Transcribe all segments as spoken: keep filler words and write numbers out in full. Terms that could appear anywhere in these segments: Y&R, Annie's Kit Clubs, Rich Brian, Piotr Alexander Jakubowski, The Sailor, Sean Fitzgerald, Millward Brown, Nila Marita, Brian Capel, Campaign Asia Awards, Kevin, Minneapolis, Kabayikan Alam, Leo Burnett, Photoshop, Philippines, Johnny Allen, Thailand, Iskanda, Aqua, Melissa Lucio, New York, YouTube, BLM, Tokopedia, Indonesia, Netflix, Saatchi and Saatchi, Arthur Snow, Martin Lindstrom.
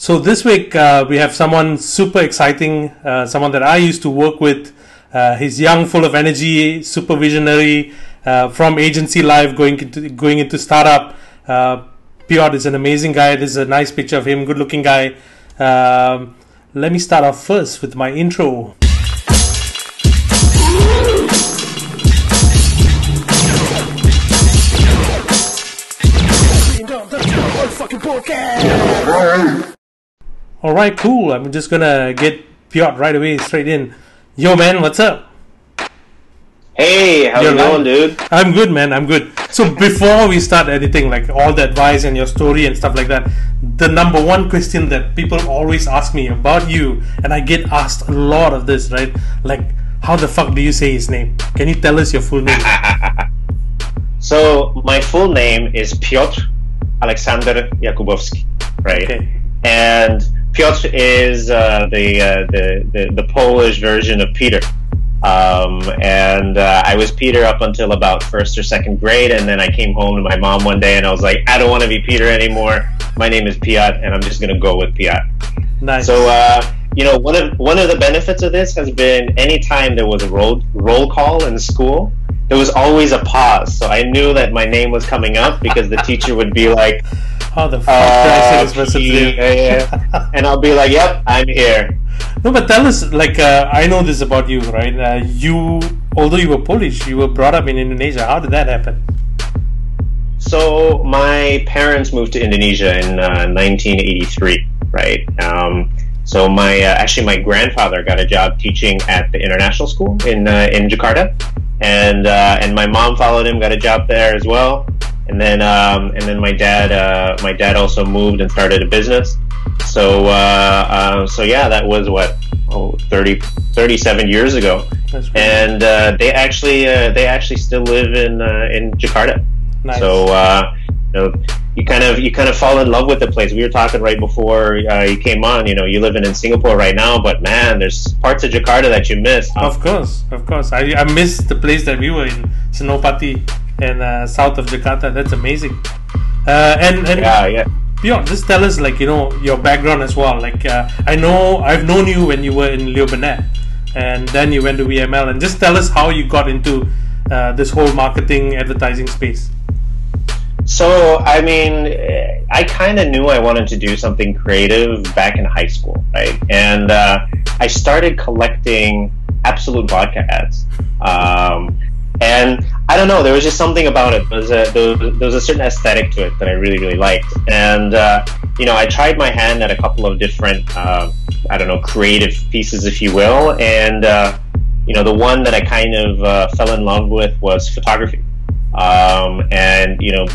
So this week uh, we have someone super exciting, uh, someone that I used to work with. Uh, he's young, full of energy, super visionary, uh, from agency life going into going into startup. Uh, Piotr is an amazing guy. This is a nice picture of him, good-looking guy. Uh, let me start off first with my intro. All right, cool. I'm just gonna get Piotr right away, straight in. Yo, man, what's up? Hey, how you going, dude? I'm good, man. I'm good. So before we start anything, like all the advice and your story and stuff like that, the number one question that people always ask me about you, and I get asked a lot of this, right? Like, how the fuck do you say his name? Can you tell us your full name? So my full name is Piotr Alexander Jakubowski, right? Okay. And Piotr is uh, the, uh, the, the the Polish version of Peter, um, and uh, I was Peter up until about first or second grade, and then I came home to my mom one day, and I was like, I don't want to be Peter anymore. My name is Piotr, and I'm just gonna go with Piotr. Nice. So uh, you know, one of one of the benefits of this has been any time there was a roll roll call in school, there was always a pause, so I knew that my name was coming up because the teacher would be like, how the fuck uh, did I say this? Yeah, yeah. And I'll be like, yep, I'm here. No, but tell us, like, uh, I know this about you, right? Uh, you, although you were Polish, you were brought up in Indonesia. How did that happen? So my parents moved to Indonesia in uh, nineteen eighty-three, right? Um, so my, uh, actually my grandfather got a job teaching at the international school in, uh, in Jakarta. And, uh, and my mom followed him, got a job there as well. And then, um, and then my dad, uh, my dad also moved and started a business. So, uh, uh, so yeah, that was what, oh, thirty, thirty-seven years ago. That's really and uh, they actually, uh, they actually still live in uh, in Jakarta. Nice. So, uh, you know, you kind of you kind of fall in love with the place. We were talking right before uh, you came on. You know, you're living in Singapore right now, but man, there's parts of Jakarta that you miss. Huh? Of course, of course, I I miss the place that we were in, Senopati. And uh, south of Jakarta. That's amazing. Uh, and and yeah, yeah. Piotr, just tell us, like, you know, your background as well. Like, uh, I know I've known you when you were in Leo Burnett, and then you went to V M L. And just tell us how you got into uh, this whole marketing advertising space. So, I mean, I kind of knew I wanted to do something creative back in high school, right? And uh, I started collecting Absolute Vodka ads. Um, And I don't know, there was just something about it. There was a, there was, there was a certain aesthetic to it that I really, really liked. And, uh, you know, I tried my hand at a couple of different, uh, I don't know, creative pieces, if you will. And, uh, you know, the one that I kind of uh, fell in love with was photography. Um, and, you know,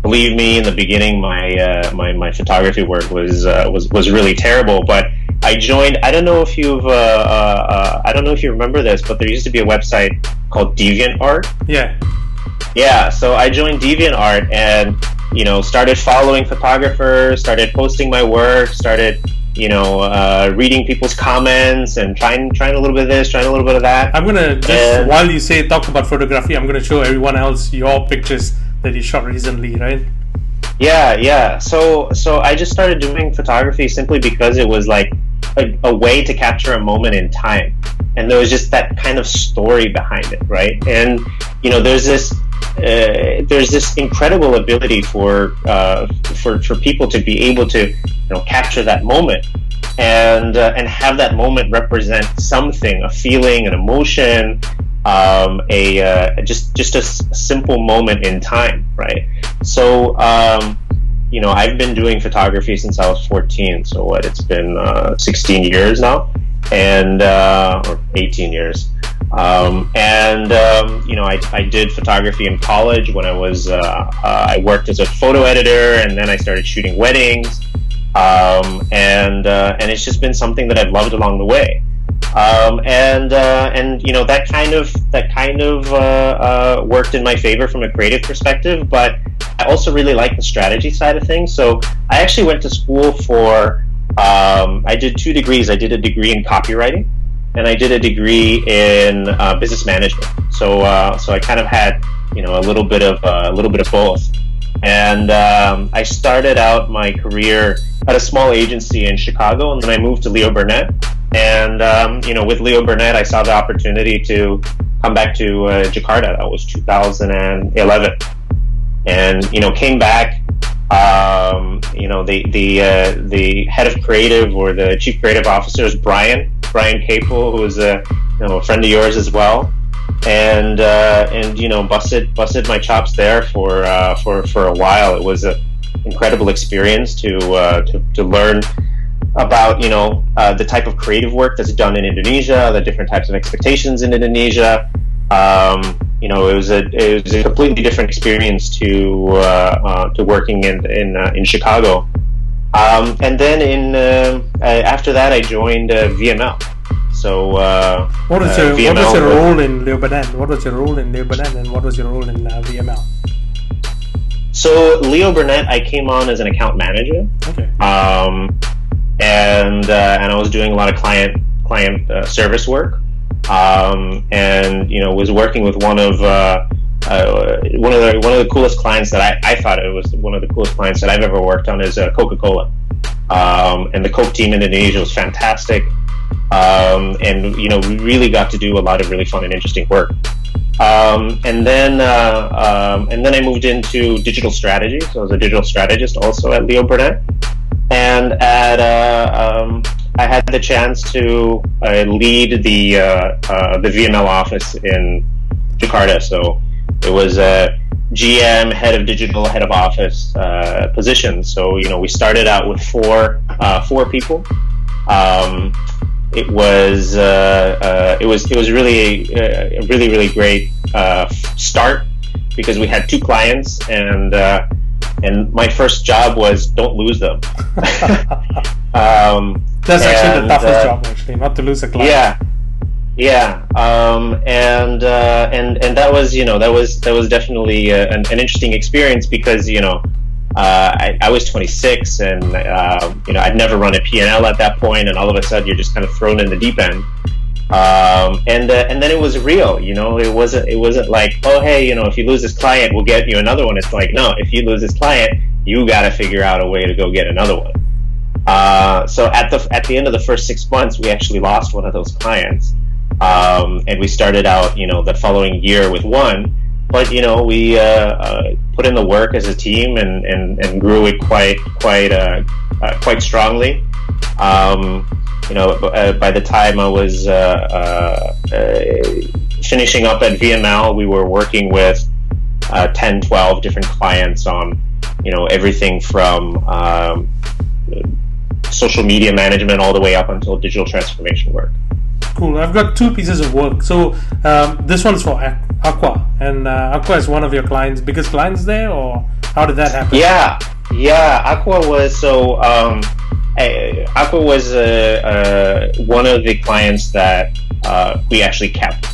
believe me, in the beginning, my uh, my, my photography work was, uh, was, was really terrible. But I joined, I don't know if you've, uh, uh, uh, I don't know if you remember this, but there used to be a website called DeviantArt. Yeah. Yeah, so I joined DeviantArt and, you know, started following photographers, started posting my work, started, you know, uh, reading people's comments and trying trying a little bit of this, trying a little bit of that. I'm going to, just and, while you say talk about photography, I'm going to show everyone else your pictures that you shot recently, right? Yeah, yeah. So, so I just started doing photography simply because it was like a, a way to capture a moment in time. And there was just that kind of story behind it, right? And you know, there's this, uh, there's this incredible ability for uh, for for people to be able to, you know, capture that moment, and uh, and have that moment represent something, a feeling, an emotion, um, a uh, just just a s simple moment in time, right? So. Um, You know, I've been doing photography since I was fourteen, so what, it's been uh, sixteen years now, and uh, or eighteen years. Um, and um, you know, I, I did photography in college when I was uh, uh, I worked as a photo editor, and then I started shooting weddings. Um, and uh, and it's just been something that I've loved along the way. Um, and uh, and you know, that kind of that kind of uh, uh, worked in my favor from a creative perspective, but I also really like the strategy side of things. So I actually went to school for, um, I did two degrees. I did a degree in copywriting, and I did a degree in uh, business management. So, uh, so I kind of had, you know, a little bit of uh, a little bit of both. And um, I started out my career at a small agency in Chicago, and then I moved to Leo Burnett. And, um, you know, with Leo Burnett, I saw the opportunity to come back to uh, Jakarta. That was two thousand eleven. And, you know, came back, um, you know, the, the, uh, the head of creative, or the chief creative officer, is Brian, Brian Capel, who is a, you know, a friend of yours as well. And, uh, and you know, busted, busted my chops there for, uh, for, for a while. It was an incredible experience to, uh, to, to learn about, you know, uh, the type of creative work that's done in Indonesia, the different types of expectations in Indonesia. Um, you know, it was a it was a completely different experience to uh, uh, to working in in uh, in Chicago. Um, and then in uh, after that, I joined uh, V M L. So uh, what was your uh, V M L, what was your role in Lebaran? What was your role in Lebaran, and what was your role in uh, V M L? So Leo Burnett, I came on as an account manager. Okay. Um, and uh, and I was doing a lot of client client uh, service work. Um, and you know, was working with one of uh, uh, one of the one of the coolest clients that I, I thought it was one of the coolest clients that I've ever worked on is uh, Coca-Cola, um, and the Coke team in Indonesia was fantastic, um, and you know, we really got to do a lot of really fun and interesting work. Um, and then uh, um, and then I moved into digital strategy, so I was a digital strategist also at Leo Burnett, and at uh, um, I had the chance to uh, lead the uh, uh, the V M L office in Jakarta. So it was a G M, head of digital, head of office uh, position. So you know, we started out with four uh, four people. Um, it was uh, uh, it was it was really a, a really really great uh, start, because we had two clients, and uh, and my first job was don't lose them. um, That's actually and, the toughest uh, job, actually, not to lose a client. Yeah, yeah, um, and uh, and and that was, you know, that was that was definitely uh, an, an interesting experience, because you know, uh, I, I was twenty-six, and uh, you know, I'd never run a P and L at that point, and all of a sudden you're just kind of thrown in the deep end. Um, and uh, and then it was real, you know, it wasn't it wasn't like, oh hey, you know, if you lose this client, we'll get you another one. It's like, no, if you lose this client, you got to figure out a way to go get another one. Uh, so at the at the end of the first six months, we actually lost one of those clients, um, and we started out, you know, the following year with one. But you know, we uh, uh, put in the work as a team, and and, and grew it quite quite uh, uh, quite strongly. Um, you know, uh, by the time I was uh, uh, uh, finishing up at V M L, we were working with uh, ten, twelve different clients on, you know, everything from um, social media management all the way up until digital transformation work. Cool. I've got two pieces of work. So um, this one's for Aqua, and uh, Aqua is one of your clients, biggest clients there, or how did that happen? Yeah, yeah. Aqua was so um, I, Aqua was uh, uh, one of the clients that uh, we actually kept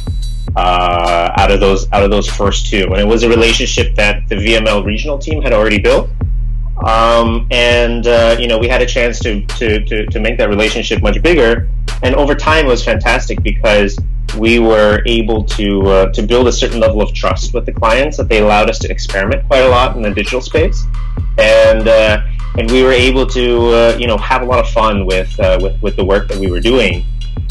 uh, out of those out of those first two, and it was a relationship that the V M L regional team had already built. Um, and, uh, you know, we had a chance to, to, to, to make that relationship much bigger. And over time, it was fantastic, because we were able to, uh, to build a certain level of trust with the clients that they allowed us to experiment quite a lot in the digital space. And, uh, and we were able to, uh, you know, have a lot of fun with, uh, with, with the work that we were doing.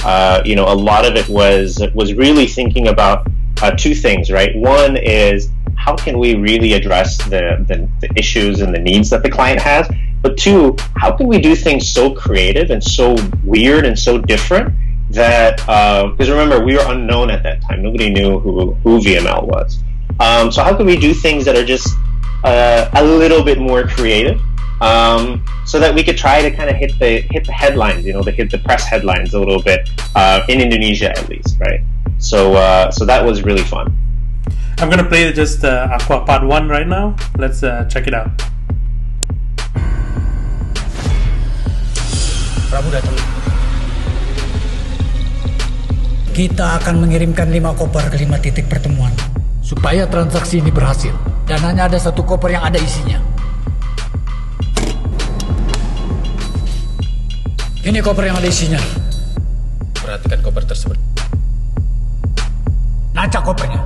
Uh, you know, a lot of it was, was really thinking about, uh, two things, right? One is, how can we really address the, the, the issues and the needs that the client has? But two, how can we do things so creative and so weird and so different that, because uh, remember, we were unknown at that time. Nobody knew who, who V M L was. Um, so how can we do things that are just uh, a little bit more creative, um, so that we could try to kind of hit the, hit the headlines, you know, to hit the press headlines a little bit, uh, in Indonesia at least, right? So, uh, so that was really fun. I'm gonna play just uh, Aqua Part One right now. Let's uh, check it out. Prabu datang. Kita akan mengirimkan lima koper ke lima titik pertemuan. Supaya transaksi ini berhasil, dan hanya ada satu koper yang ada isinya. Ini koper yang ada isinya. Perhatikan koper tersebut. Lacak kopernya.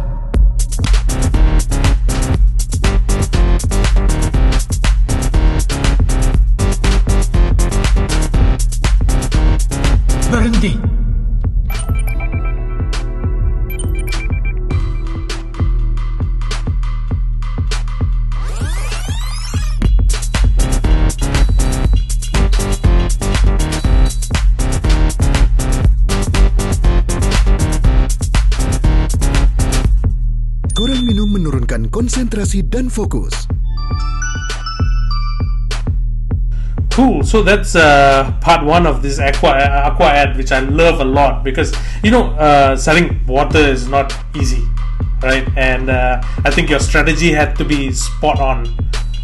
konsentrasi dan fokus. Cool. So that's uh, part one of this Aqua Aqua ad, which I love a lot because you know uh, selling water is not easy, right? And uh, I think your strategy had to be spot on.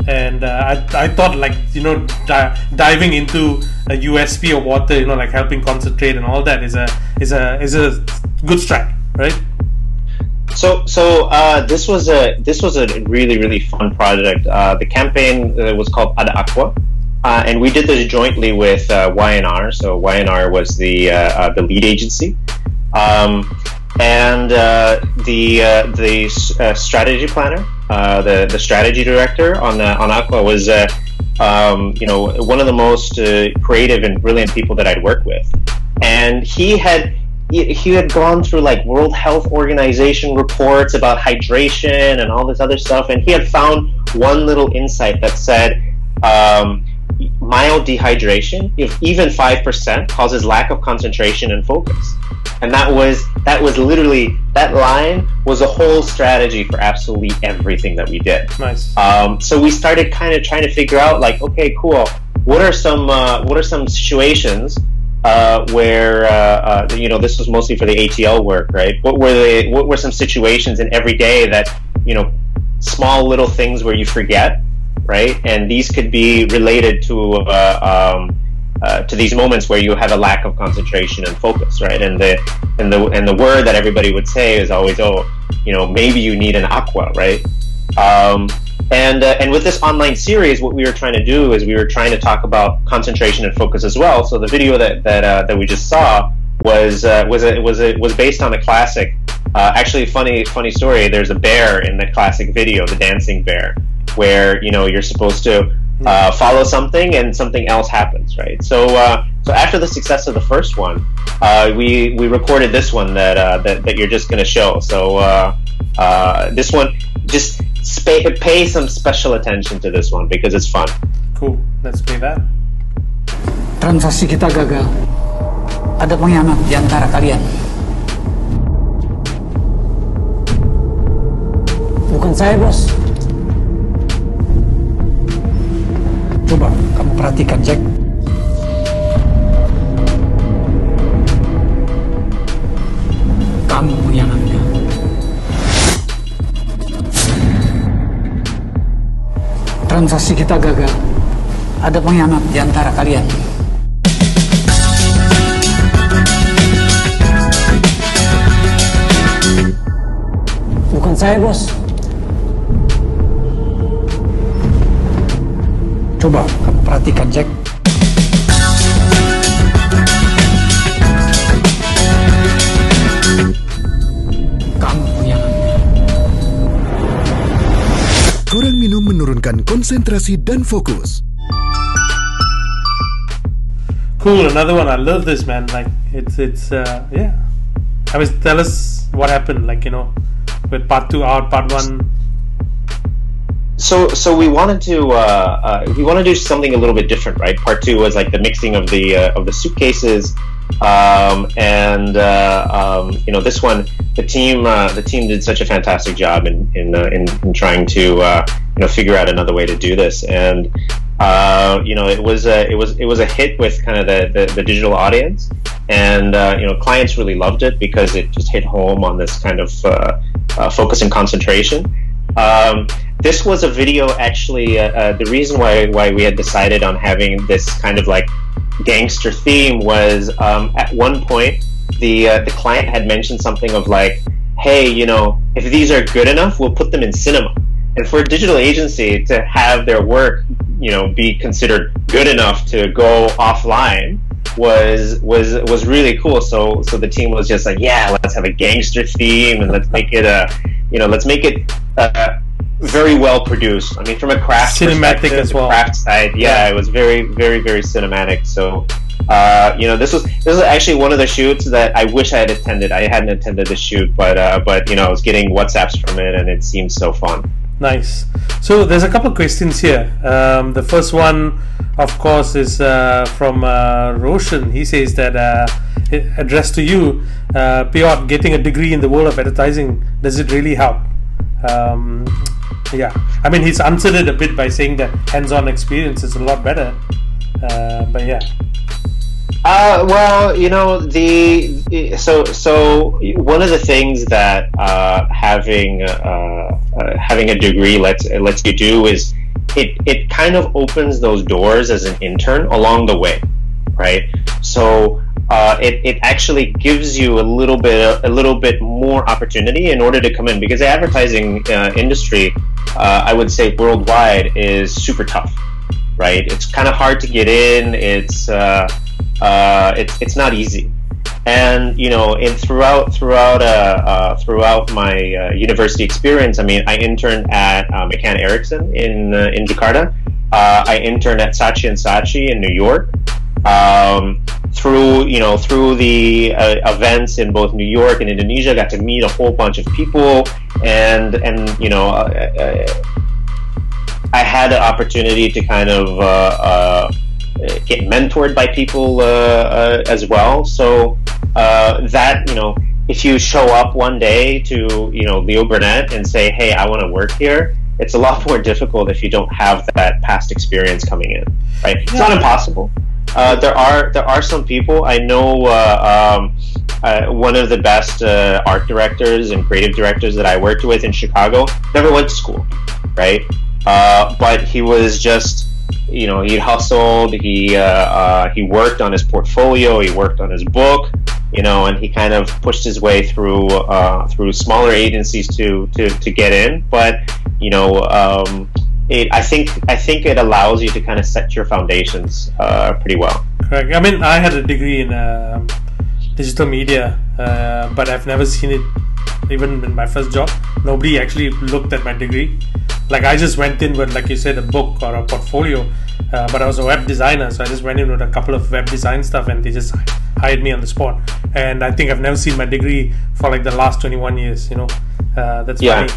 And uh, I, I thought like you know di diving into a U S P of water, you know, like helping concentrate and all that is a is a is a good strat, right? So so uh, this was a this was a really really fun project. Uh, the campaign uh, was called Ada Aqua. Uh, and we did this jointly with uh, Y and R. So Y and R was the uh, uh, the lead agency, um, and uh, the uh, the uh, strategy planner, uh, the the strategy director on uh, on Aqua was uh, um, you know one of the most uh, creative and brilliant people that I'd worked with, and he had he had gone through like World Health Organization reports about hydration and all this other stuff, and he had found one little insight that said. Um, Mild dehydration, if even five percent, causes lack of concentration and focus. And that was that was literally, that line was a whole strategy for absolutely everything that we did. Nice. Um, so we started kind of trying to figure out like, okay, cool, what are some, uh, what are some situations uh, where, uh, uh, you know, this was mostly for the A T L work, right? What were, the, what were some situations in every day that, you know, small little things where you forget? Right, and these could be related to uh, um, uh, to these moments where you have a lack of concentration and focus, right? And the and the and the word that everybody would say is always, oh, you know, maybe you need an aqua, right? Um, and uh, and with this online series, what we were trying to do is we were trying to talk about concentration and focus as well. So the video that that uh, that we just saw was uh, was a, was a, was based on a classic. Uh, actually, funny funny story. There's a bear in the classic video, the dancing bear. Where you know you're supposed to uh, follow something and something else happens, right? So, uh, so after the success of the first one, uh, we we recorded this one that uh, that, that you're just going to show. So uh, uh, this one, just pay pay some special attention to this one because it's fun. Cool. Let's play that. Transaksi kita gagal. Ada pengkhianat di antara kalian. Bukan saya, bos. Coba kamu perhatikan, Jack. Kamu yang ada. Transaksi kita gagal. Ada pengkhianat di antara kalian. Bukan saya, bos. Coba kamu perhatikan, Jack. Kamu punya. Kurang minum menurunkan konsentrasi dan fokus. Cool, another one. I love this, man. Like it's it's uh, yeah. I mean, tell us what happened. Like you know, with part two out, part one. So, so we wanted to uh, uh, we wanted to do something a little bit different, right? Part two was like the mixing of the uh, of the suitcases, um, and uh, um, you know this one the team uh, the team did such a fantastic job in in, uh, in, in trying to uh, you know figure out another way to do this, and uh, you know it was a, it was it was a hit with kind of the, the, the digital audience, and uh, you know clients really loved it because it just hit home on this kind of uh, uh, focus and concentration. Um, This was a video, actually, uh, uh, the reason why, why we had decided on having this kind of like gangster theme was um, at one point the, uh, the client had mentioned something of like, hey, you know, if these are good enough, we'll put them in cinema. And for a digital agency to have their work, you know, be considered good enough to go offline was was was really cool. So so the team was just like, yeah, let's have a gangster theme and let's make it a, you know, let's make it a, very well produced. I mean, from a craft cinematic as well. Craft side, yeah, yeah, it was very, very, very cinematic. So, uh, you know, this was this was actually one of the shoots that I wish I had attended. I hadn't attended the shoot, but uh, but you know, I was getting WhatsApps from it, and it seemed so fun. Nice. So there's a couple of questions here. Um, the first one, of course, is uh, from uh, Roshan. He says that uh, addressed to you, uh, Piotr, getting a degree in the world of advertising, does it really help? um, yeah, I mean, he's answered it a bit by saying that hands-on experience is a lot better, uh, but yeah. Uh, well, you know, the so so one of the things that uh, having uh, uh, having a degree lets lets you do is it it kind of opens those doors as an intern along the way, right? So uh, it it actually gives you a little bit a little bit more opportunity in order to come in, because the advertising uh, industry, uh, I would say worldwide, is super tough, right? It's kind of hard to get in. It's uh, Uh, it's it's not easy, and you know, in throughout throughout uh, uh, throughout my uh, university experience, I mean, I interned at uh, McCann Erickson in uh, in Jakarta. Uh, I interned at Saatchi and Saatchi in New York. Um, through you know through the uh, events in both New York and Indonesia, got to meet a whole bunch of people, and and you know. Uh, I had an opportunity to kind of uh, uh, get mentored by people uh, uh, as well. So uh, that, you know, if you show up one day to, you know, Leo Burnett and say, hey, I want to work here, it's a lot more difficult if you don't have that past experience coming in, right? Yeah. It's not impossible. Uh, there are there are some people I know. Uh, um, uh, one of the best uh, art directors and creative directors that I worked with in Chicago never went to school, right? Uh, but he was just, you know, he hustled, he uh, uh, he worked on his portfolio, he worked on his book, you know, and he kind of pushed his way through uh, through smaller agencies to, to, to get in. But you know, um, it, I think I think it allows you to kind of set your foundations uh, pretty well. Correct. I mean, I had a degree in uh, digital media, uh, but I've never seen it. Even in my first job, nobody actually looked at my degree. Like, I just went in with, like you said, a book or a portfolio, uh, but I was a web designer, so I just went in with a couple of web design stuff and they just hired me on the spot. And I think I've never seen my degree for like the last twenty-one years, you know. Uh, that's yeah. funny.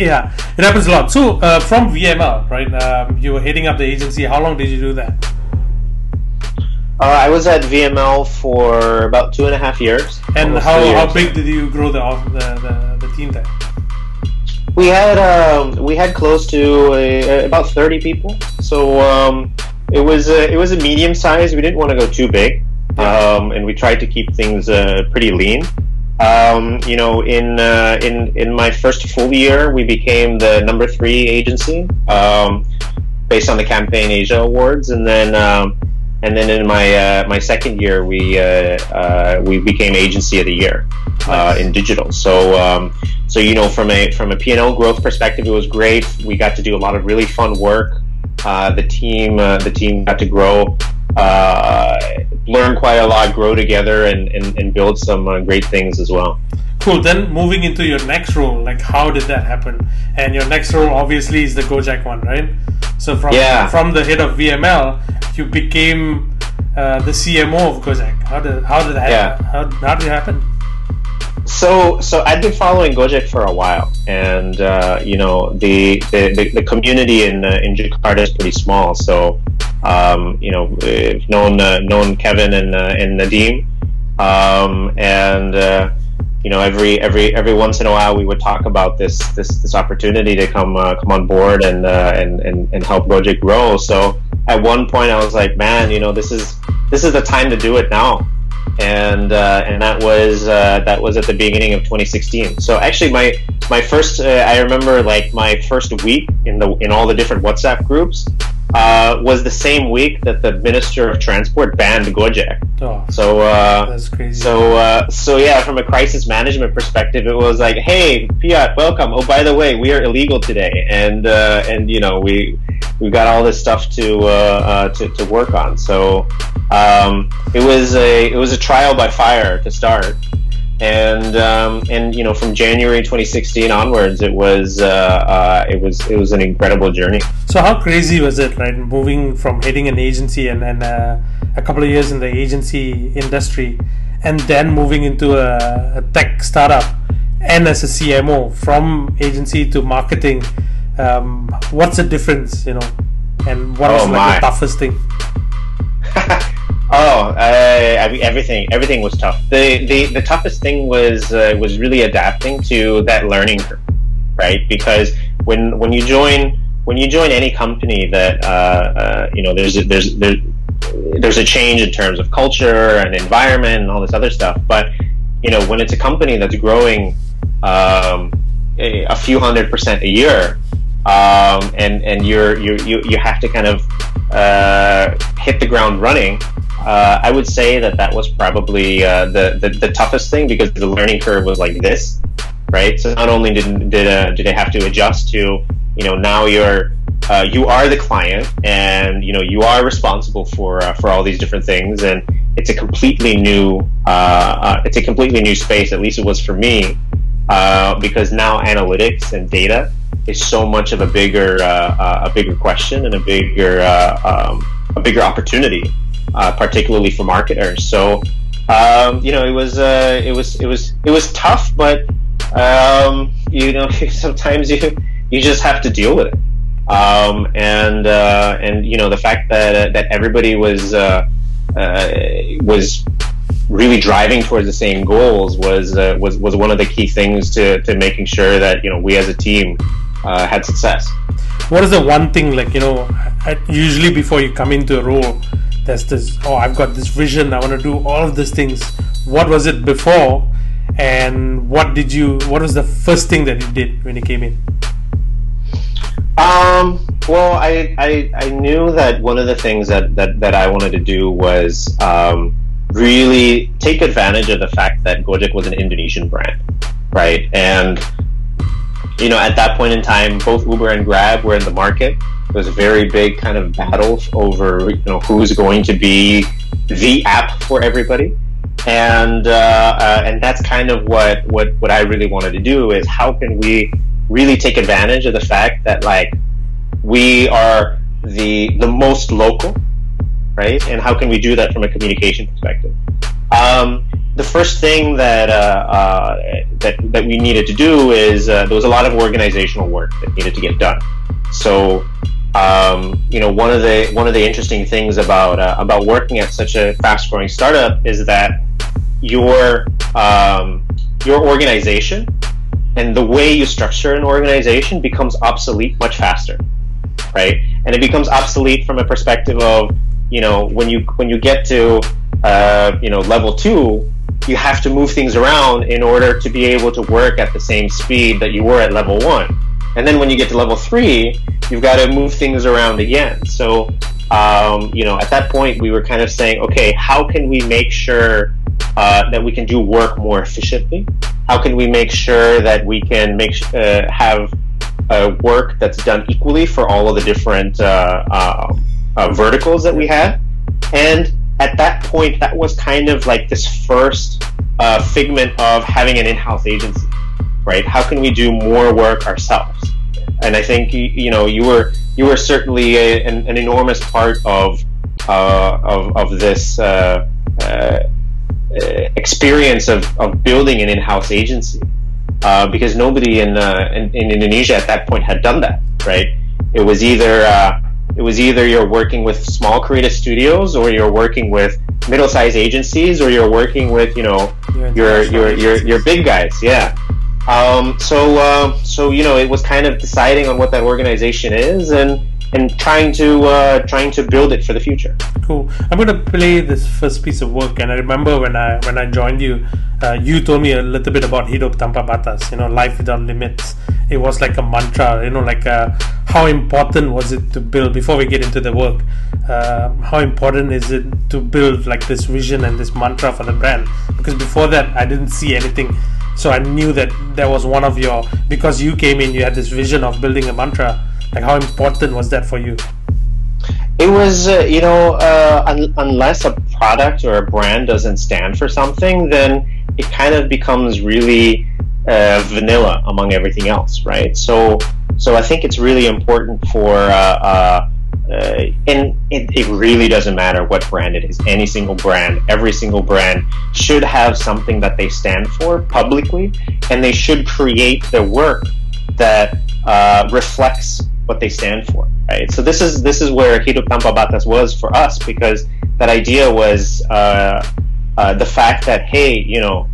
Yeah, it happens a lot. So uh, from V M L, right, um, you were heading up the agency. How long did you do that? Uh, I was at V M L for about two and a half years. And how, years. how big did you grow the the, the, the team there? We had um, we had close to a, about thirty people, so um, it was a, it was a medium size. We didn't want to go too big, um, and we tried to keep things uh, pretty lean. Um, you know, in uh, in in my first full year, we became the number three agency um, based on the Campaign Asia Awards, and then. Um, And then in my uh, my second year, we uh, uh, we became agency of the year uh, in digital. So um, so you know, from a from a P and L growth perspective, it was great. We got to do a lot of really fun work. Uh, the team uh, the team got to grow, uh, learn quite a lot, grow together, and and, and build some uh, great things as well. Cool. Then moving into your next role, like how did that happen? And your next role obviously is the Gojek one, right? So from yeah. from the head of V M L, you became uh, the C M O of Gojek. How did how did that yeah. how, how did it happen? So so I'd been following Gojek for a while, and uh, you know the the, the, the community in uh, in Jakarta is pretty small. So um, you know I've known uh, known Kevin and uh, and Nadim, um, and. Uh, You know, every every every once in a while, we would talk about this this this opportunity to come uh, come on board and, uh, and and and help Gojek grow. So at one point, I was like, man, you know, this is this is the time to do it now, and uh, and that was uh, that was at the beginning of twenty sixteen. So actually, my my first uh, I remember like my first week in the in all the different WhatsApp groups. Uh, was the same week that the Minister of Transport banned Gojek. Oh, so, uh, that's crazy. So, uh, so yeah, from a crisis management perspective, it was like, hey, Piotr, welcome. Oh, by the way, we are illegal today, and uh, and you know we we got all this stuff to uh, uh, to, to work on. So um, it was a it was a trial by fire to start, and um, and you know from January twenty sixteen onwards, it was uh, uh, it was it was an incredible journey. So how crazy was it, right? Moving from heading an agency and, and uh, a couple of years in the agency industry, and then moving into a, a tech startup and as a C M O, from agency to marketing. Um, what's the difference, you know? And what oh was like, the toughest thing? oh, I, I, everything everything was tough. The the, the toughest thing was uh, was really adapting to that learning curve. right? Because when when you join when you join any company that uh, uh, you know there's a, there's there's there's a change in terms of culture and environment and all this other stuff. But you know, when it's a company that's growing um, a, a few hundred percent a year, um, and and you're you you you have to kind of uh, hit the ground running. Uh, I would say that that was probably uh, the, the the toughest thing, because the learning curve was like this, right? So not only did did uh, did I have to adjust to, you know, now you're uh, you are the client, and you know you are responsible for uh, for all these different things, and it's a completely new uh, uh, it's a completely new space. At least it was for me, uh, because now analytics and data is so much of a bigger uh, uh, a bigger question and a bigger uh, um, a bigger opportunity. Uh, particularly for marketers, so um, you know it was uh, it was it was it was tough, but um, you know sometimes you you just have to deal with it, um, and uh, and you know the fact that uh, that everybody was uh, uh, was really driving towards the same goals was uh, was was one of the key things to to making sure that you know we as a team uh, had success. What is the one thing, like you know usually before you come into a role? There's this, oh, I've got this vision, I want to do all of these things. What was it before, and what did you, what was the first thing that you did when you came in? Um, well, I, I, I knew that one of the things that, that, that I wanted to do was um, really take advantage of the fact that Gojek was an Indonesian brand, right? And, you know, at that point in time, both Uber and Grab were in the market. It was a very big kind of battle over, you know, who's going to be the app for everybody, and uh, uh, and that's kind of what, what what I really wanted to do is how can we really take advantage of the fact that like we are the the most local, right? And how can we do that from a communication perspective? Um, the first thing that uh, uh, that that we needed to do is uh, there was a lot of organizational work that needed to get done, so. Um, you know, one of the one of the interesting things about uh, about working at such a fast-growing startup is that your um, your organization and the way you structure an organization becomes obsolete much faster, right? And it becomes obsolete from a perspective of, you know, when you when you get to uh, you know level two, you have to move things around in order to be able to work at the same speed that you were at level one. And then when you get to level three, you've got to move things around again. So, um, you know, at that point, we were kind of saying, okay, how can we make sure uh, that we can do work more efficiently? How can we make sure that we can make uh, have uh, work that's done equally for all of the different uh, uh, uh, verticals that we have? And at that point, that was kind of like this first uh, figment of having an in-house agency. Right? How can we do more work ourselves? And I think you know you were you were certainly a, an, an enormous part of uh, of, of this uh, uh, experience of, of building an in-house agency uh, because nobody in, uh, in in Indonesia at that point had done that. Right? It was either uh, it was either you're working with small creative studios or you're working with middle-sized agencies or you're working with you know your your your your big guys. Yeah. Um, so, uh, so you know, it was kind of deciding on what that organization is and and trying to uh, trying to build it for the future. Cool. I'm going to play this first piece of work, and I remember when I when I joined you, uh, you told me a little bit about Hidup Tanpa Batas, you know, life without limits. It was like a mantra, you know, like a, how important was it to build? Before we get into the work, uh, how important is it to build like this vision and this mantra for the brand? Because before that, I didn't see anything. So I knew that that was one of your, because you came in, you had this vision of building a mantra. Like, how important was that for you? It was, uh, you know, uh, un unless a product or a brand doesn't stand for something, then it kind of becomes really uh, vanilla among everything else, right? So, so I think it's really important for, uh, uh, uh, and it, it really doesn't matter what brand it is. Any single brand, every single brand should have something that they stand for publicly, and they should create their work that uh, reflects what they stand for, right? So this is this is where Hidup Tanpa Batas was for us, because that idea was uh, uh, the fact that, hey, you know,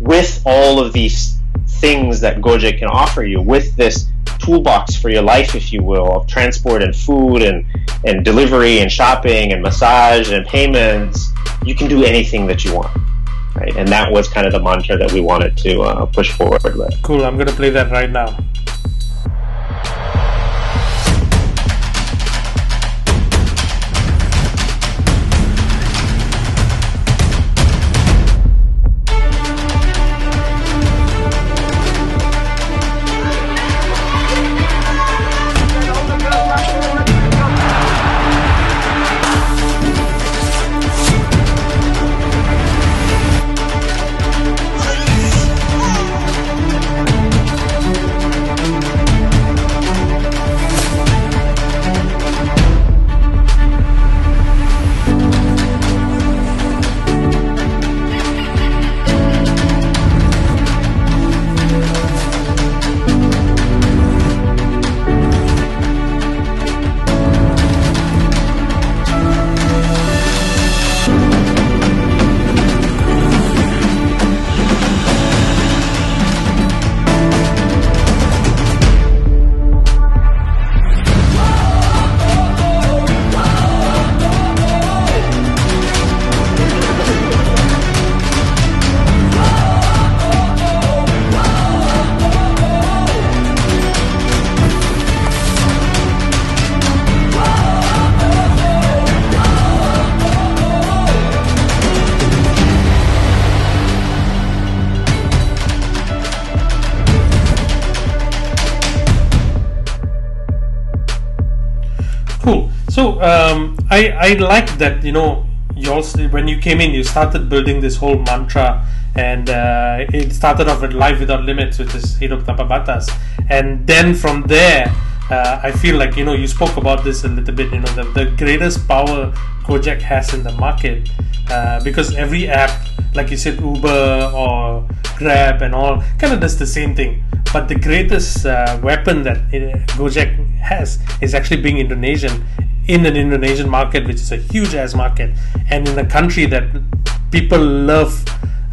with all of these things that Gojek can offer you with this toolbox for your life, if you will, of transport and food and, and delivery and shopping and massage and payments. You can do anything that you want, right? And that was kind of the mantra that we wanted to uh, push forward with. Cool, I'm going to play that right now. So um, I, I like that, you know, you also, when you came in, you started building this whole mantra, and uh, it started off with Life Without Limits, which is Hidup Tanpa Batas. And then from there, uh, I feel like, you know, you spoke about this a little bit, you know, the, the greatest power Gojek has in the market, uh, because every app, like you said, Uber or Grab and all, kind of does the same thing. But the greatest uh, weapon that Gojek has is actually being Indonesian, in an Indonesian market, which is a huge ass market, and in a country that people love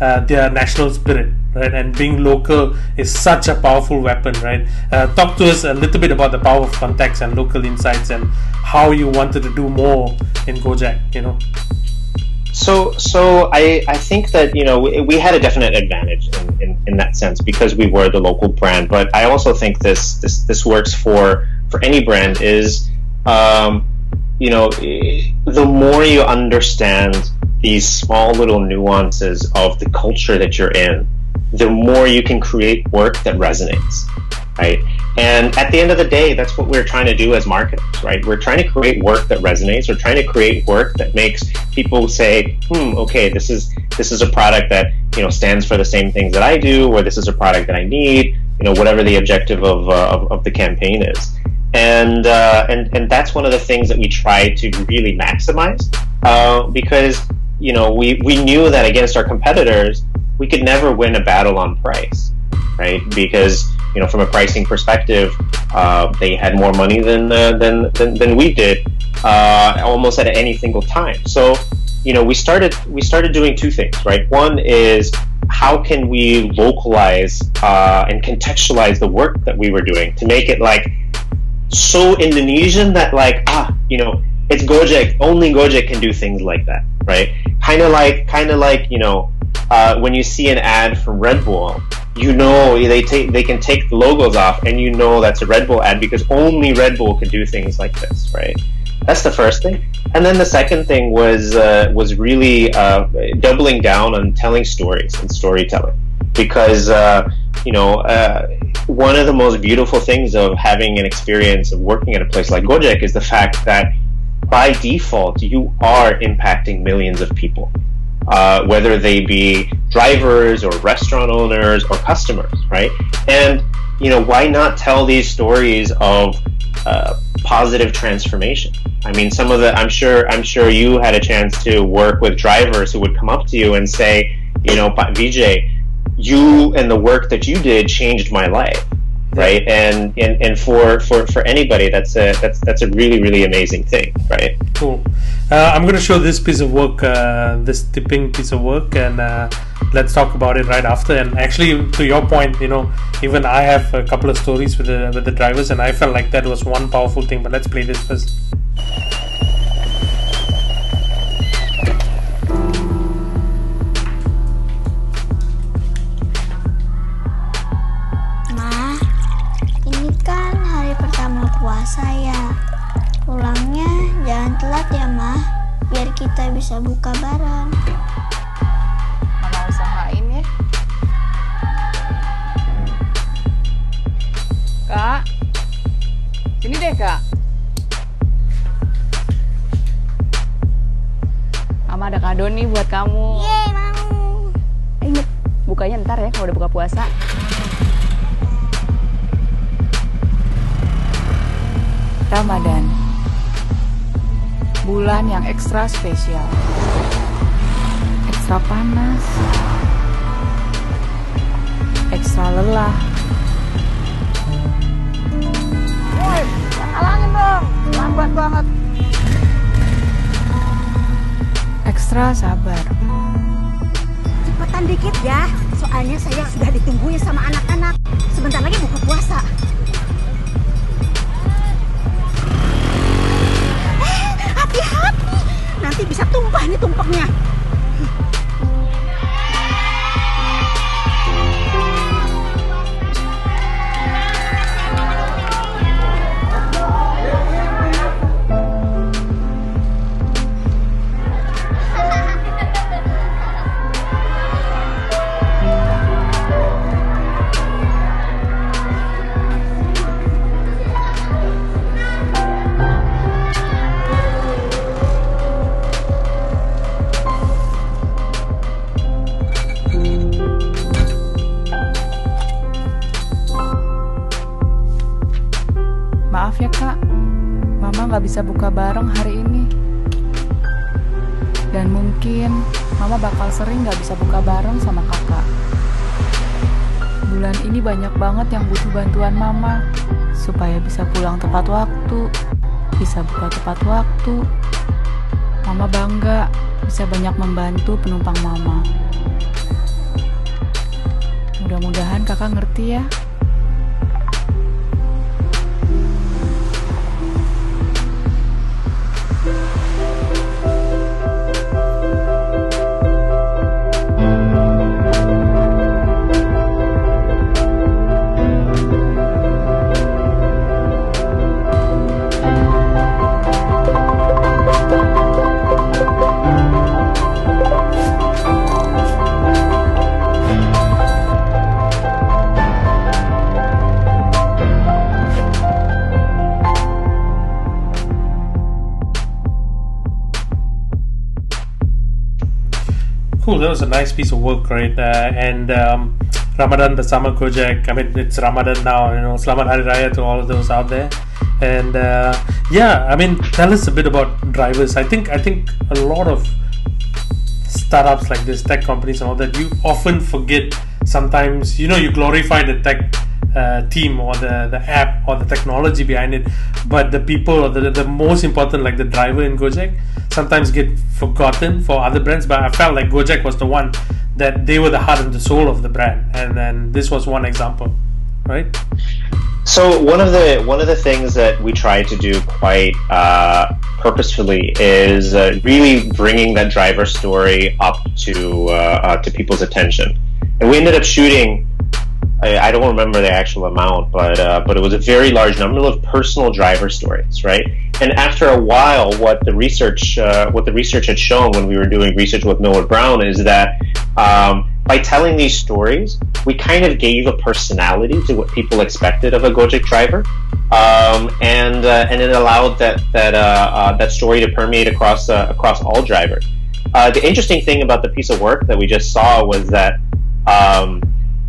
uh, their national spirit, right? And being local is such a powerful weapon, right? Uh, talk to us a little bit about the power of contacts and local insights, and how you wanted to do more in Gojek, you know? So, so I, I think that, you know, we, we had a definite advantage in, in, in that sense, because we were the local brand. But I also think this this, this works for, for any brand is, um, you know, the more you understand these small little nuances of the culture that you're in, the more you can create work that resonates, right? And at the end of the day, that's what we're trying to do as marketers, right? We're trying to create work that resonates. We're trying to create work that makes people say, hmm, okay, this is this is a product that, you know, stands for the same things that I do, or this is a product that I need, you know, whatever the objective of, uh, of, of the campaign is. And, uh, and and that's one of the things that we try to really maximize, uh, because, you know, we, we knew that against our competitors, we could never win a battle on price, right? Because, you know, from a pricing perspective, uh, they had more money than, uh, than, than, than we did uh, almost at any single time. So, you know, we started, we started doing two things, right? One is, how can we localize uh, and contextualize the work that we were doing to make it like, so Indonesian that like, ah, you know, it's Gojek, only Gojek can do things like that, right? Kind of like, kind of like, you know, uh, when you see an ad from Red Bull, you know, they take, they can take the logos off and you know that's a Red Bull ad because only Red Bull can do things like this, right? That's the first thing. And then the second thing was, uh, was really uh, doubling down on telling stories and storytelling, because, uh, you know, uh, one of the most beautiful things of having an experience of working at a place like Gojek is the fact that by default, you are impacting millions of people, uh, whether they be drivers or restaurant owners or customers, right? And, you know, why not tell these stories of uh, positive transformation? I mean, some of the, I'm sure, I'm sure you had a chance to work with drivers who would come up to you and say, you know, Vijay, you and the work that you did changed my life, right? And and, and for, for for anybody, that's a that's that's a really really amazing thing, right? Cool. Uh, I'm going to show this piece of work, uh, this tipping piece of work, and uh, let's talk about it right after. And actually, to your point, you know, even I have a couple of stories with the, with the drivers, and I felt like that was one powerful thing. But let's play this first. Ma, ini kan hari pertama puasa ya. Pulangnya jangan telat ya, Ma. Biar kita bisa buka bareng. Mama usahain ya. Kak. Sini deh, Kak. Mama ada kado nih buat kamu. Yeay, mau. Ingat, bukanya ntar ya kalau udah buka puasa. Ramadan. Bulan yang ekstra spesial, ekstra panas, ekstra lelah. Woi, alangin dong, lambat banget. Ekstra sabar. Cepetan dikit ya, soalnya saya sudah ditungguin sama anak-anak. Sebentar lagi buka puasa. Nanti bisa tumpah nih tumpahnya. Bisa buka bareng hari ini, dan mungkin Mama bakal sering gak bisa buka bareng sama kakak. Bulan ini banyak banget yang butuh bantuan Mama supaya bisa pulang tepat waktu, bisa buka tepat waktu. Mama bangga bisa banyak membantu penumpang Mama. Mudah-mudahan kakak ngerti ya. Cool, that was a nice piece of work, right? Uh, and um, Ramadan Bersama Gojek. I mean, it's Ramadan now, you know. Selamat Hari Raya to all of those out there. And uh, yeah, I mean, tell us a bit about drivers. I think I think a lot of startups like this, tech companies and all that, you often forget sometimes, you know, you glorify the tech uh, team or the, the app or the technology behind it. But the people, or the, the most important, like the driver in Gojek, sometimes get forgotten for other brands. But I felt like Gojek was the one that they were the heart and the soul of the brand, and then this was one example, right? So one of the one of the things that we try to do quite uh, purposefully is uh, really bringing that driver story up to uh, uh, to people's attention, and we ended up shooting. I don't remember the actual amount, but uh, but it was a very large number of personal driver stories, right? And after a while, what the research uh, what the research had shown when we were doing research with Millward Brown is that um, by telling these stories, we kind of gave a personality to what people expected of a Gojek driver, um, and uh, and it allowed that that uh, uh, that story to permeate across uh, across all drivers. Uh, the interesting thing about the piece of work that we just saw was that. Um,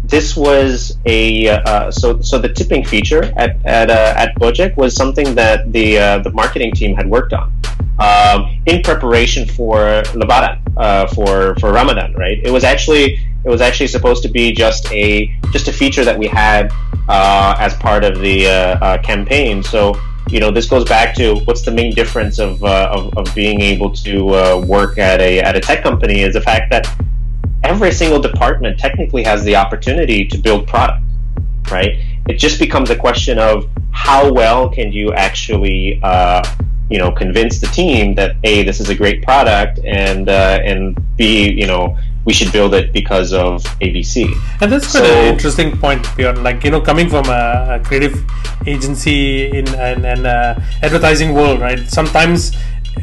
This was a uh, so so the tipping feature at at uh, at Gojek was something that the uh, the marketing team had worked on um, in preparation for Lebaran uh, for for Ramadan, right? It was actually it was actually supposed to be just a just a feature that we had uh, as part of the uh, uh, campaign. So you know, this goes back to what's the main difference of uh, of, of being able to uh, work at a at a tech company is the fact that every single department technically has the opportunity to build product, right? It just becomes a question of how well can you actually, uh, you know, convince the team that A, this is a great product, and uh, and B, you know, we should build it because of A B C. And that's quite so, an interesting point, Piotr. Like, you know, coming from a, a creative agency in an uh, advertising world, right? Sometimes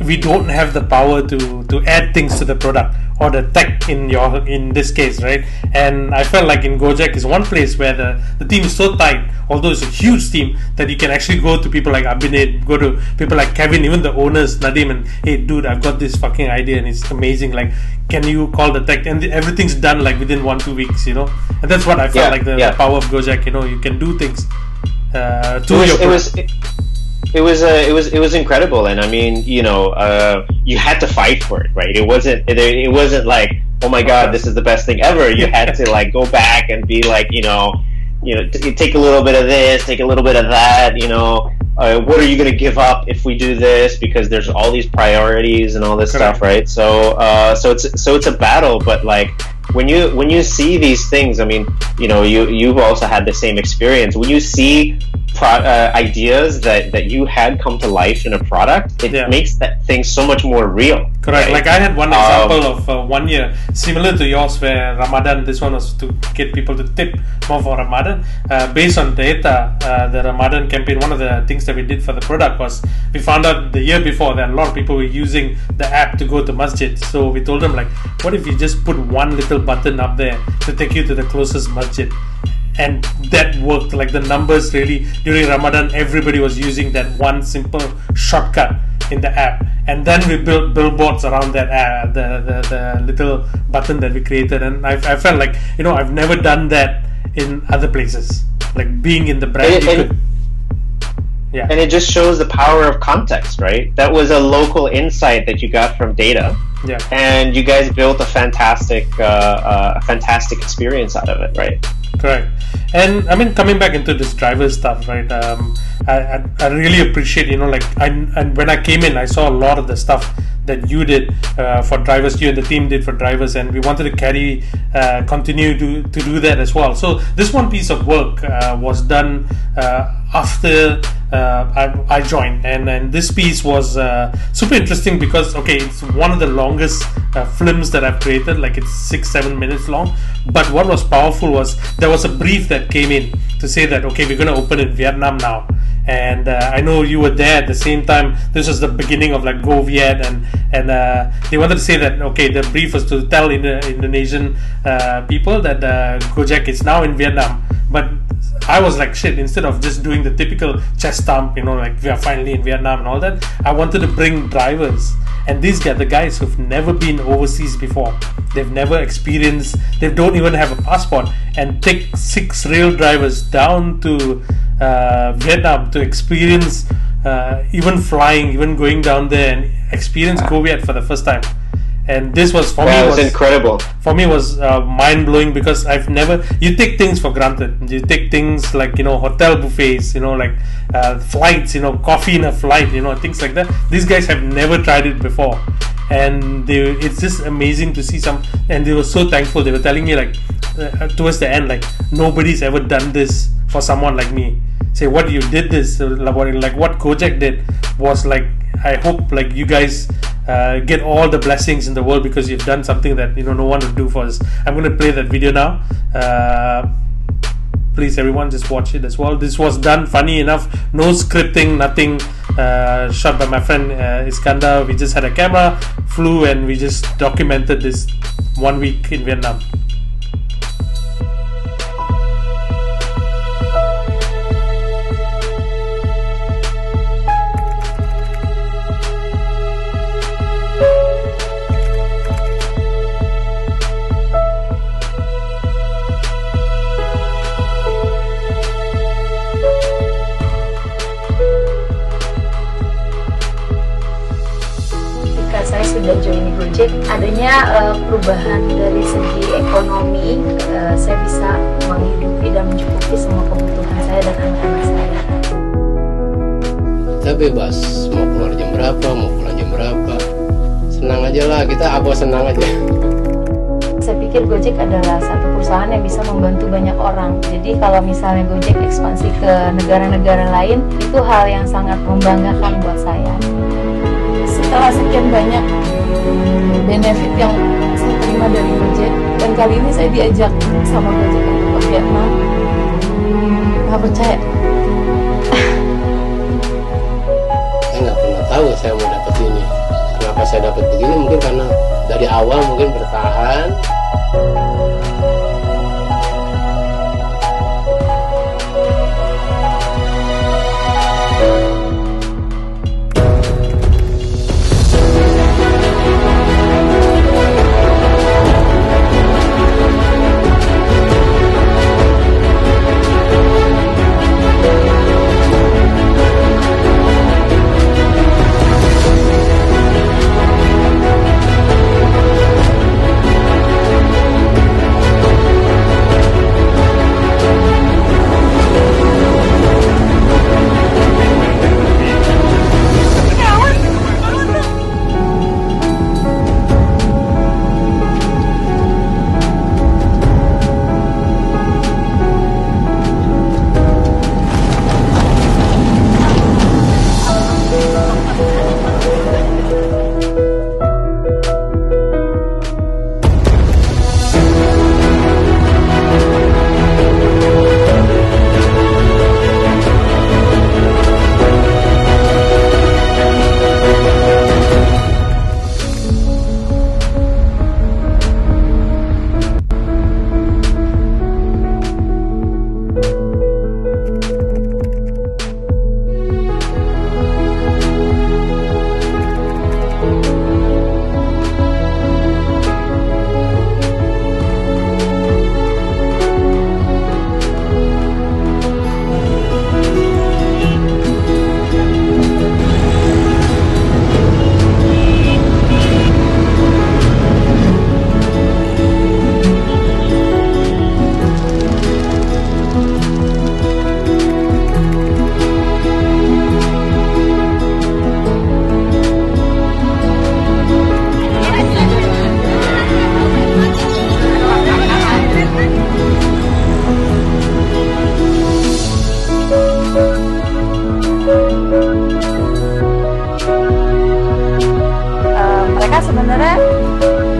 we don't have the power to to add things to the product or the tech in your in this case, right? And I felt like in Gojek is one place where the, the team is so tight, although it's a huge team, that you can actually go to people like Abhinay, go to people like Kevin, even the owners, Nadim, and hey dude, I've got this fucking idea and it's amazing, like can you call the tech? And everything's done like within one two weeks, you know. And that's what I felt yeah, like the, yeah. the power of Gojek, you know, you can do things uh, to it was, your it was, it It was uh, it was it was incredible, and I mean, you know, uh, you had to fight for it, right? It wasn't it, it wasn't like, oh my god, this is the best thing ever. You had to like go back and be like, you know, you know, t- take a little bit of this, take a little bit of that, you know, uh, what are you going to give up if we do this? Because there's all these priorities and all this Correct. Stuff, right? So uh, so it's so it's a battle, but like when you when you see these things, I mean, you know, you you've also had the same experience when you see. Pro, uh, ideas that, that you had come to life in a product, it yeah. makes that thing so much more real. Correct. Right? Like I had one example um, of uh, one year, similar to yours, where Ramadan, this one was to get people to tip more for Ramadan. Uh, based on data, uh, the Ramadan campaign, one of the things that we did for the product was we found out the year before that a lot of people were using the app to go to masjid. So we told them like, what if you just put one little button up there to take you to the closest masjid? And that worked. Like the numbers really during Ramadan, everybody was using that one simple shortcut in the app. And then we built billboards around that app, the, the, the little button that we created. And I, I felt like, you know, I've never done that in other places, like being in the brand. And, and, could, yeah. and it just shows the power of context, right? That was a local insight that you got from data. Yeah. And you guys built a fantastic, uh, uh, a fantastic experience out of it, right? Correct. And I mean, coming back into this driver stuff, right? Um, I, I I really appreciate, you know, like I and when I came in, I saw a lot of the stuff that you did uh, for drivers, you and the team did for drivers, and we wanted to carry, uh, continue to to do that as well. So this one piece of work uh, was done uh, after uh, I, I joined, and and this piece was uh, super interesting because okay, it's one of the longest uh, films that I've created, like it's six seven minutes long. But what was powerful was there was a brief that came in to say that okay, we're going to open in Vietnam now. And uh, I know you were there at the same time. This was the beginning of like Go Viet, and and uh, they wanted to say that okay, the brief was to tell in the Indonesian uh, people that uh, Gojek is now in Vietnam. But I was like shit. Instead of just doing the typical chest thump, you know, like we are finally in Vietnam and all that, I wanted to bring drivers. And these are the guys who've never been overseas before. They've never experienced. They don't even have a passport. And take six rail drivers down to uh, Vietnam to experience uh, even flying, even going down there and experience Go Viet for the first time. And this was for that me was, was incredible. For me was uh, mind blowing because I've never. You take things for granted. You take things like you know hotel buffets, you know like uh, flights, you know coffee in a flight, you know things like that. These guys have never tried it before, and they, it's just amazing to see some. And they were so thankful. They were telling me like uh, towards the end, like nobody's ever done this for someone like me. Say what you did this, like what Gojek did was like. I hope like you guys uh, get all the blessings in the world because you've done something that you know no one would do for us. I'm going to play that video now. Uh, please everyone just watch it as well. This was done funny enough, no scripting, nothing. Uh, shot by my friend uh, Iskanda. We just had a camera, flew, and we just documented this one week in Vietnam. Sudah join Gojek, adanya uh, perubahan dari segi ekonomi, uh, saya bisa menghidupi dan mencukupi semua kebutuhan saya dan anak-anak saya. kita bebas mau keluar jam berapa, mau pulang jam berapa, senang aja lah, kita apa senang aja. Saya pikir Gojek adalah satu perusahaan yang bisa membantu banyak orang. Jadi kalau misalnya Gojek ekspansi ke negara-negara lain, itu hal yang sangat membanggakan buat saya. Setelah sekian banyak benefit yang saya terima dari Gojek, dan kali ini saya diajak sama Gojek ke Vietnam, nggak percaya. Saya nggak pernah tahu saya mau dapat ini. Kenapa saya dapat begini? Mungkin karena dari awal mungkin bertahan.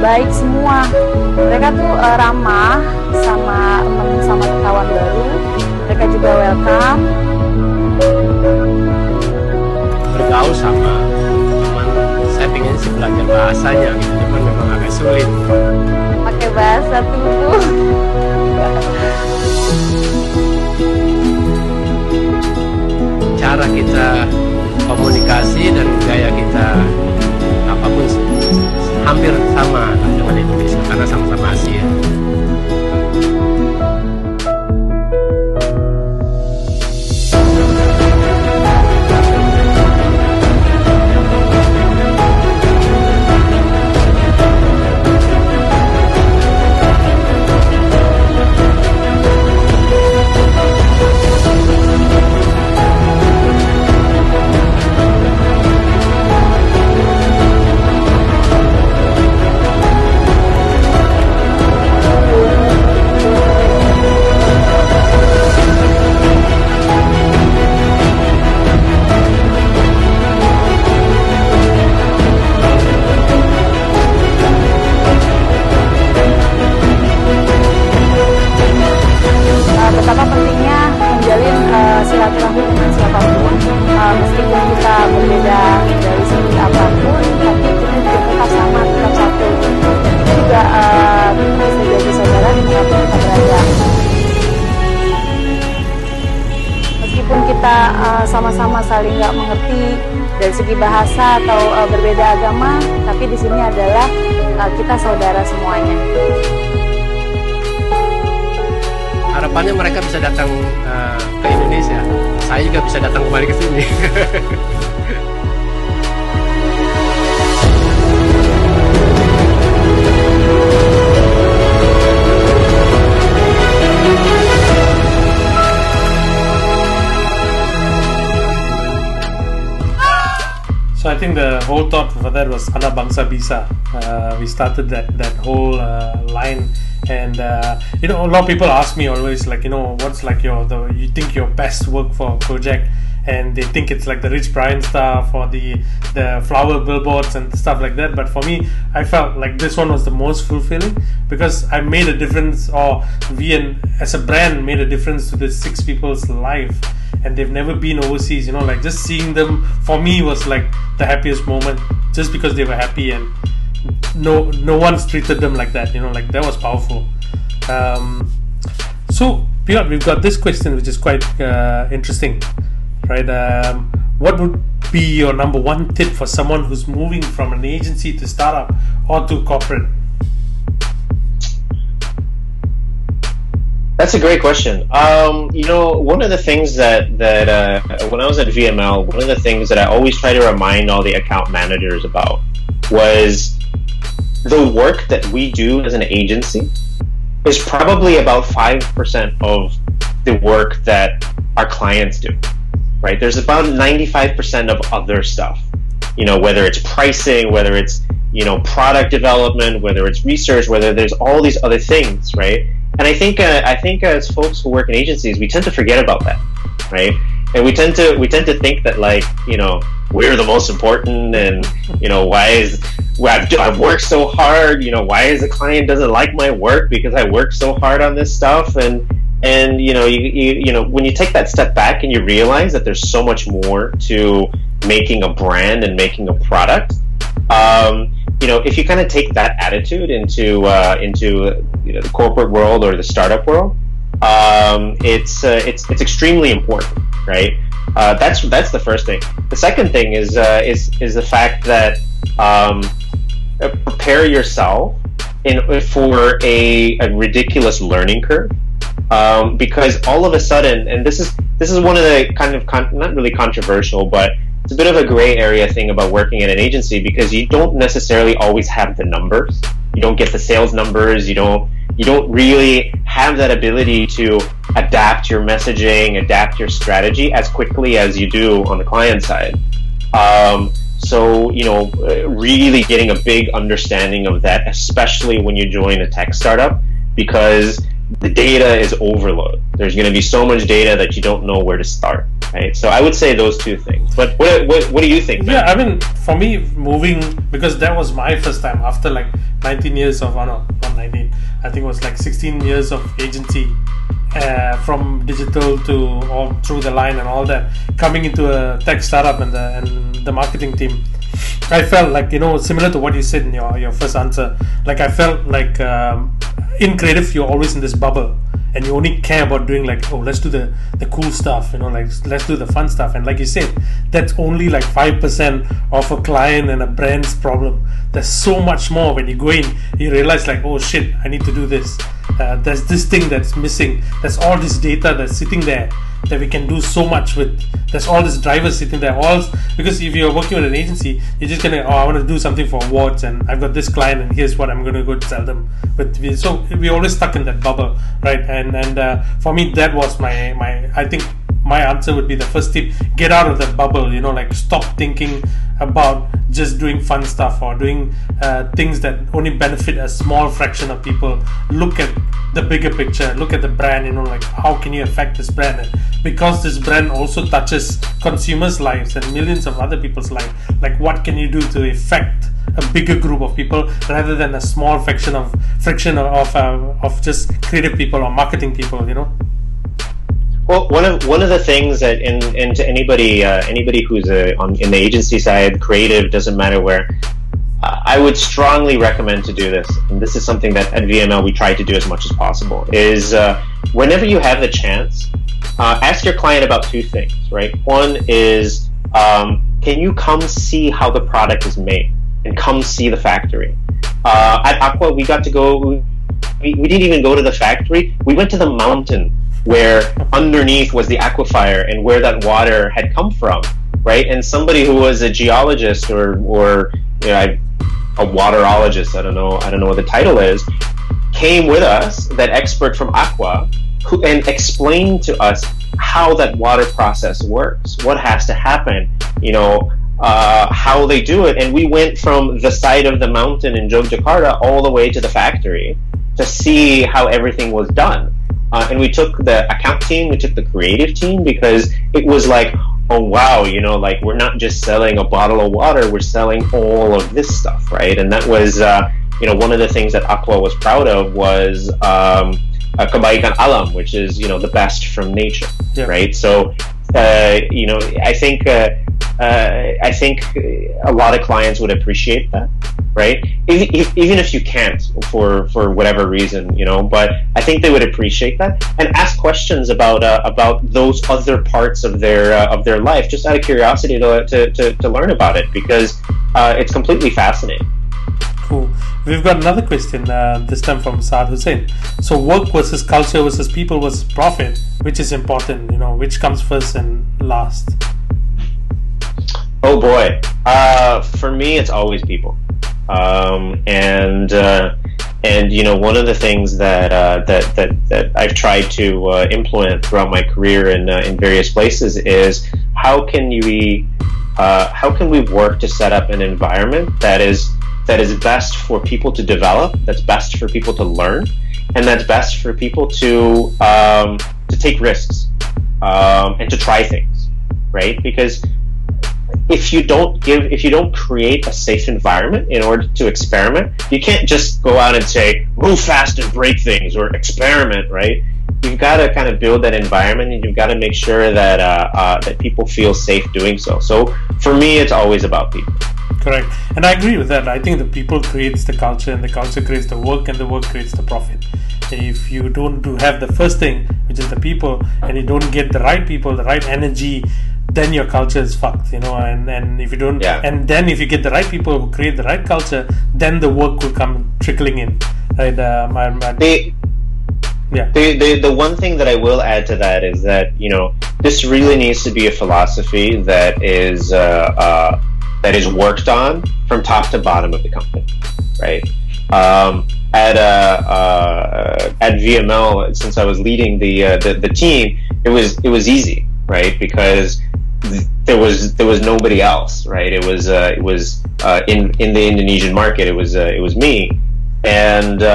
Baik semua, mereka tuh uh, ramah sama sama kawan baru, mereka juga welcome, bergaul sama teman. Saya pengen sih belajar bahasanya gitu, cuman memang agak sulit pakai bahasa tubuh. Cara kita komunikasi dan gaya kita apapun hampir sama dengan Indonesia karena sama-sama Asia. Sama-sama saling nggak mengerti dari segi bahasa atau uh, berbeda agama, tapi di sini adalah uh, kita saudara semuanya. Harapannya mereka bisa datang uh, ke Indonesia, saya juga bisa datang kembali ke sini. think the whole thought for that was Anak Bangsa Bisa. Uh, we started that that whole uh, line, and uh, you know, a lot of people ask me always, like, you know, what's like your the you think your best work for Gojek, and they think it's like the Rich Brian stuff or the the flower billboards and stuff like that. But for me, I felt like this one was the most fulfilling because I made a difference, or we and as a brand made a difference to this six people's life, and they've never been overseas, you know, like just seeing them for me was like the happiest moment, just because they were happy and no no one's treated them like that, you know, like that was powerful. Um, so Piotr, we've got this question which is quite uh, interesting. Right, um, what would be your number one tip for someone who's moving from an agency to startup or to corporate? That's a great question. Um, you know, one of the things that, that uh, when I was at V M L, one of the things that I always try to remind all the account managers about was the work that we do as an agency is probably about five percent of the work that our clients do. Right? There's about ninety-five percent of other stuff, you know, whether it's pricing, whether it's, you know, product development, whether it's research, whether there's all these other things, right? And I think uh, I think as folks who work in agencies, we tend to forget about that, right? And we tend to we tend to think that, like, you know, we're the most important, and, you know, why is well, I've, I've worked so hard, you know, why is the client doesn't like my work because I worked so hard on this stuff. And And you know, you, you you know, when you take that step back and you realize that there's so much more to making a brand and making a product, um, you know, if you kind of take that attitude into uh, into you know, the corporate world or the startup world, um, it's uh, it's it's extremely important, right? Uh, that's that's the first thing. The second thing is uh, is is the fact that um, prepare yourself in for a, a ridiculous learning curve. Um, because all of a sudden, and this is this is one of the kind of con not really controversial, but it's a bit of a gray area thing about working at an agency, because you don't necessarily always have the numbers. You don't get the sales numbers. You don't you don't really have that ability to adapt your messaging, adapt your strategy as quickly as you do on the client side. Um, so you know, really getting a big understanding of that, especially when you join a tech startup, because the data is overload. There's going to be so much data that you don't know where to start, right? So I would say those two things. But what what, what do you think, man? Yeah, I mean, for me, moving, because that was my first time after like nineteen years of, oh no, not nineteen, I think it was like sixteen years of agency, uh, from digital to all through the line and all that, coming into a tech startup and the, and the marketing team. I felt like, you know, similar to what you said in your, your first answer, like I felt like um, in creative, you're always in this bubble and you only care about doing like, oh, let's do the, the cool stuff, you know, like let's do the fun stuff. And like you said, that's only like five percent of a client and a brand's problem. There's so much more. When you go in, you realize like, oh shit, I need to do this. Uh, there's this thing that's missing. There's all this data that's sitting there that we can do so much with. There's all these drivers sitting there, all because if you're working with an agency, you're just gonna, oh, I want to do something for awards, and I've got this client, and here's what I'm gonna go tell them. But we, so we're always stuck in that bubble, right? And and uh, for me, that was my my. I think my answer would be the first tip: get out of that bubble. You know, like stop thinking about just doing fun stuff or doing uh, things that only benefit a small fraction of people. Look at the bigger picture, look at the brand, you know, like how can you affect this brand? And because this brand also touches consumers' lives and millions of other people's lives, like what can you do to affect a bigger group of people rather than a small fraction of friction of, uh, of just creative people or marketing people, you know? Well, one of one of the things that, and and to anybody uh, anybody who's a, on in the agency side, creative, doesn't matter where, uh, I would strongly recommend to do this. And this is something that at V M L we try to do as much as possible. Is uh, whenever you have the chance, uh, ask your client about two things. Right? One is, um, can you come see how the product is made and come see the factory? Uh, at Aqua, we got to go. We, we didn't even go to the factory. We went to the mountain, where underneath was the aquifer and where that water had come from, right? And somebody who was a geologist or, or you know, a waterologist, I don't know, I don't know what the title is, came with us, that expert from Aqua, who, and explained to us how that water process works, what has to happen, you know, uh, how they do it. And we went from the side of the mountain in Yogyakarta all the way to the factory to see how everything was done. Uh, and we took the account team, we took the creative team, because it was like, oh wow, you know, like we're not just selling a bottle of water, we're selling all of this stuff, right? And that was, uh, you know, one of the things that Aqua was proud of was um, Kabayikan Alam, which is, you know, the best from nature, yeah. right? So, uh, you know, I think uh, uh, I think a lot of clients would appreciate that, right? If, if, even if you can't for for whatever reason, you know, but I think they would appreciate that and ask questions about uh, about those other parts of their uh, of their life, just out of curiosity to to to, to learn about it, because uh, it's completely fascinating. Cool. We've got another question, uh, this time from Saad Hussain. So work versus culture versus people versus profit, which is important, you know, which comes first and last? Oh boy. Uh, for me, it's always people. Um, and, uh, and, you know, one of the things that, uh, that, that, that I've tried to uh, implement throughout my career in, uh, in various places is how can we, uh, how can we work to set up an environment that is that is best for people to develop, that's best for people to learn, and that's best for people to um, to take risks um, and to try things, right? Because if you don't give, if you don't create a safe environment in order to experiment, you can't just go out and say, move fast and break things or experiment, right? You've got to kind of build that environment, and you've got to make sure that, uh, uh, that people feel safe doing so. So for me, it's always about people. Correct. And I agree with that. I think the people creates the culture, and the culture creates the work, and the work creates the profit. If you don't do have the first thing, which is the people, and you don't get the right people, the right energy, then your culture is fucked, you know. And, and if you don't, yeah. and then if you get the right people who create the right culture, then the work will come trickling in, right? Uh, my, my, the, yeah. The, the, the one thing that I will add to that is that, you know, this really needs to be a philosophy that is, uh, uh, that is worked on from top to bottom of the company, right? Um, at uh, uh, at V M L, since I was leading the, uh, the the team, it was it was easy, right? Because th there was there was nobody else, right? It was uh, it was uh, in in the Indonesian market, it was uh, it was me, and uh,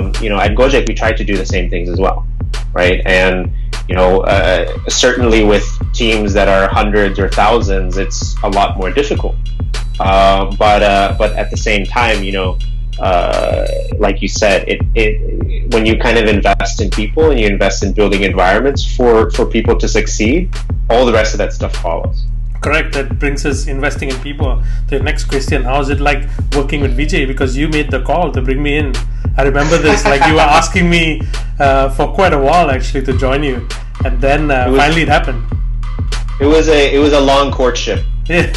um, you know, at Gojek we tried to do the same things as well, right? And you know, uh, certainly with teams that are hundreds or thousands, it's a lot more difficult. Uh, but uh, but at the same time, you know, uh, like you said, it, it when you kind of invest in people and you invest in building environments for for people to succeed, all the rest of that stuff follows. Correct. That brings us investing in people. The next question: how is it like working with Vijay? Because you made the call to bring me in. I remember this. Like you were asking me uh, for quite a while actually to join you, and then uh, it was, finally it happened. It was a it was a long courtship. Yeah.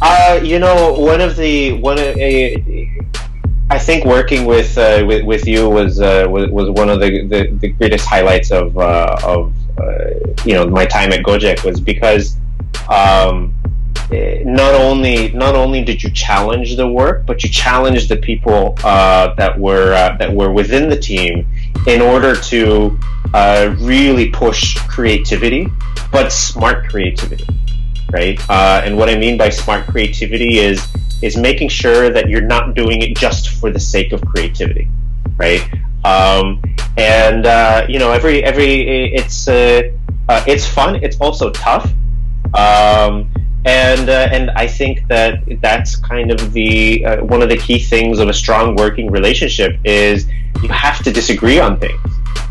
uh, you know, one of the one of, uh, I think working with uh, with with you was uh, was was one of the the, the greatest highlights of uh, of uh, you know, my time at Gojek, was because. Um, Not only not only did you challenge the work, but you challenged the people uh, that were uh, that were within the team in order to uh, really push creativity, but smart creativity, right? Uh, and what I mean by smart creativity is is making sure that you're not doing it just for the sake of creativity, right? Um, and uh, you know, every every it's uh, uh, it's fun. It's also tough. Um, And uh, and I think that that's kind of the uh, one of the key things of a strong working relationship is you have to disagree on things.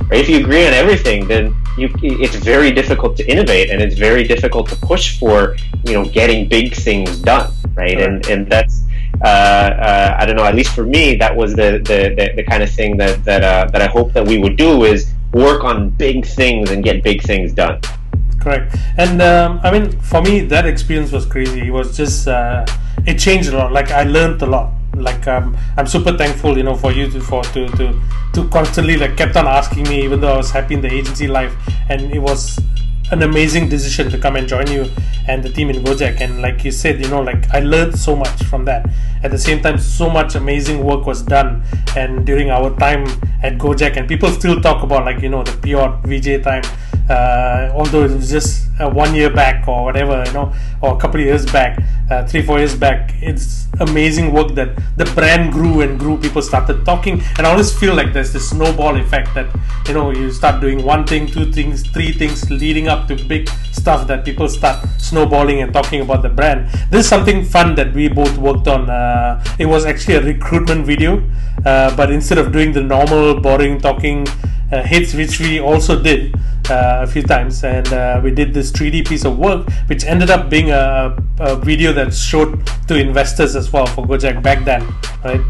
Right? If you agree on everything, then you, it's very difficult to innovate, and it's very difficult to push for, you know, getting big things done. Right? Sure. And and that's uh, uh, I don't know. At least for me, that was the the, the, the kind of thing that that uh, that I hope that we would do is work on big things and get big things done. Correct. And um, I mean, for me, that experience was crazy. It was just, uh, it changed a lot. Like I learned a lot. Like um, I'm super thankful, you know, for you to, for, to, to, to constantly like kept on asking me, even though I was happy in the agency life. And it was an amazing decision to come and join you and the team in Gojek. And like you said, you know, like I learned so much from that. At the same time, so much amazing work was done. And during our time at Gojek, and people still talk about like, you know, the Piotr Vijay time. uh, although it was just uh, one year back or whatever, you know, or a couple of years back, uh, three, four years back. It's amazing work that the brand grew and grew. People started talking, and I always feel like there's this snowball effect that, you know, you start doing one thing, two things, three things, leading up to big stuff that people start snowballing and talking about the brand. This is something fun that we both worked on. Uh, it was actually a recruitment video, uh, but instead of doing the normal boring talking uh, hits, which we also did uh, a few times, and uh, we did this three D piece of work, which ended up being a, a video that showed to investors as well for Gojek back then, right?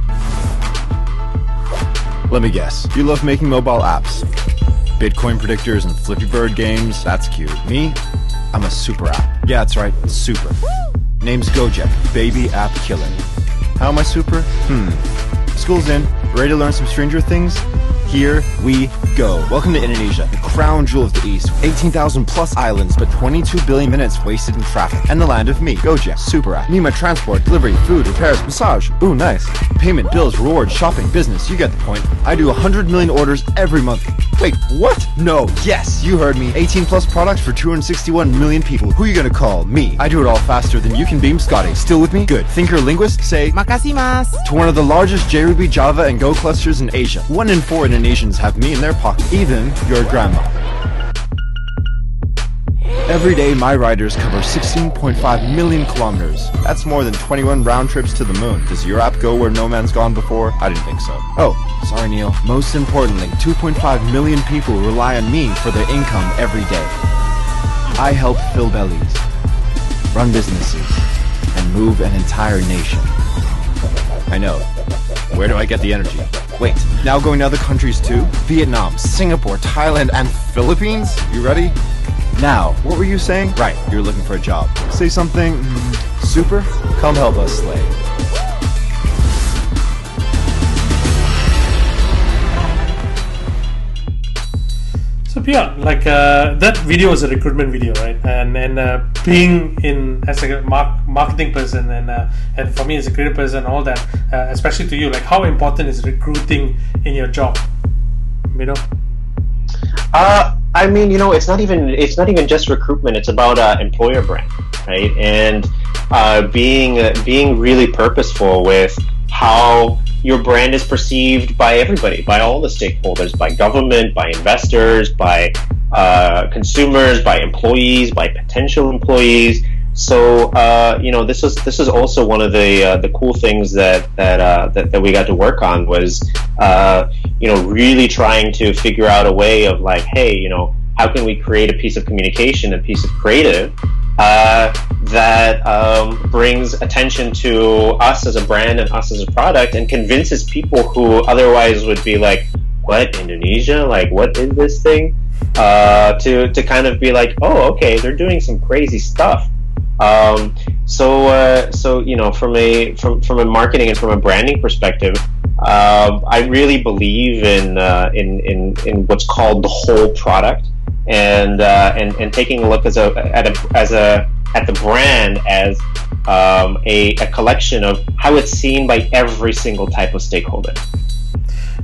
Let me guess, you love making mobile apps, Bitcoin predictors and Flippy Bird games. That's cute. Me? I'm a super app. Yeah, that's right, super. Name's Gojek, baby app killer. How am I super? Hmm. School's in. Ready to learn some Stranger Things? Here we go. Welcome to Indonesia, the crown jewel of the East. eighteen thousand plus islands, but twenty-two billion minutes wasted in traffic. And the land of me, Gojek, super app. Me, my transport, delivery, food, repairs, massage. Ooh, nice. Payment, bills, reward, shopping, business. You get the point. I do one hundred million orders every month. Wait, what? No, yes, you heard me. eighteen plus products for two hundred sixty-one million people. Who are you gonna call? Me. I do it all faster than you can beam Scotty. Still with me? Good. Thinker linguist, say makasih mas to one of the largest J Ruby, Java, and Go clusters in Asia. One in four Indonesians have me in their pocket, even your grandma. Every day, my riders cover sixteen point five million kilometers. That's more than twenty-one round trips to the moon. Does your app go where no man's gone before? I didn't think so. Oh, sorry, Neil. Most importantly, two point five million people rely on me for their income every day. I help fill bellies, run businesses, and move an entire nation. I know. Where do I get the energy? Wait, now going to other countries too? Vietnam, Singapore, Thailand, and Philippines? You ready? Now, what were you saying? Right, you're looking for a job. Say something mm, super? Come help us slay. So yeah, like uh, that video was a recruitment video, right? And and uh, being in as a mark, marketing person, and uh, and for me as a creative person, all that, uh, especially to you, like how important is recruiting in your job? You know. Uh I mean, you know, it's not even it's not even just recruitment. It's about uh, employer brand, right? And uh, being uh, being really purposeful with how your brand is perceived by everybody, by all the stakeholders, by government, by investors, by uh, consumers, by employees, by potential employees. So uh, you know, this is this is also one of the uh, the cool things that that, uh, that that we got to work on was uh, you know, really trying to figure out a way of like, hey, you know, how can we create a piece of communication, a piece of creative uh, that um, brings attention to us as a brand and us as a product, and convinces people who otherwise would be like, what, Indonesia? Like, what is this thing? Uh, to, to kind of be like, oh, okay, they're doing some crazy stuff. Um, so, uh, so, you know, from a, from, from a marketing and from a branding perspective, uh, I really believe in, uh, in, in, in what's called the whole product. And, uh, and and taking a look as a at a as a at the brand as um, a, a collection of how it's seen by every single type of stakeholder.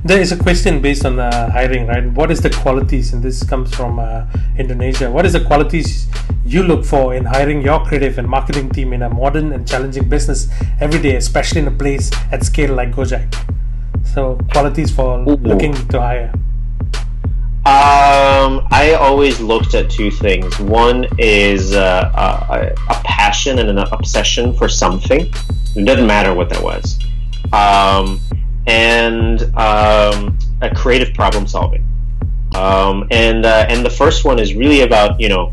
There is a question based on uh, hiring, right? What is the qualities? And this comes from uh, Indonesia. What is the qualities you look for in hiring your creative and marketing team in a modern and challenging business every day, especially in a place at scale like Gojek? So qualities for Ooh. looking to hire. Um, I always looked at two things. One is uh, a, a passion and an obsession for something. It doesn't matter what that was. Um, and um, a creative problem solving. Um, and uh, and the first one is really about, you know,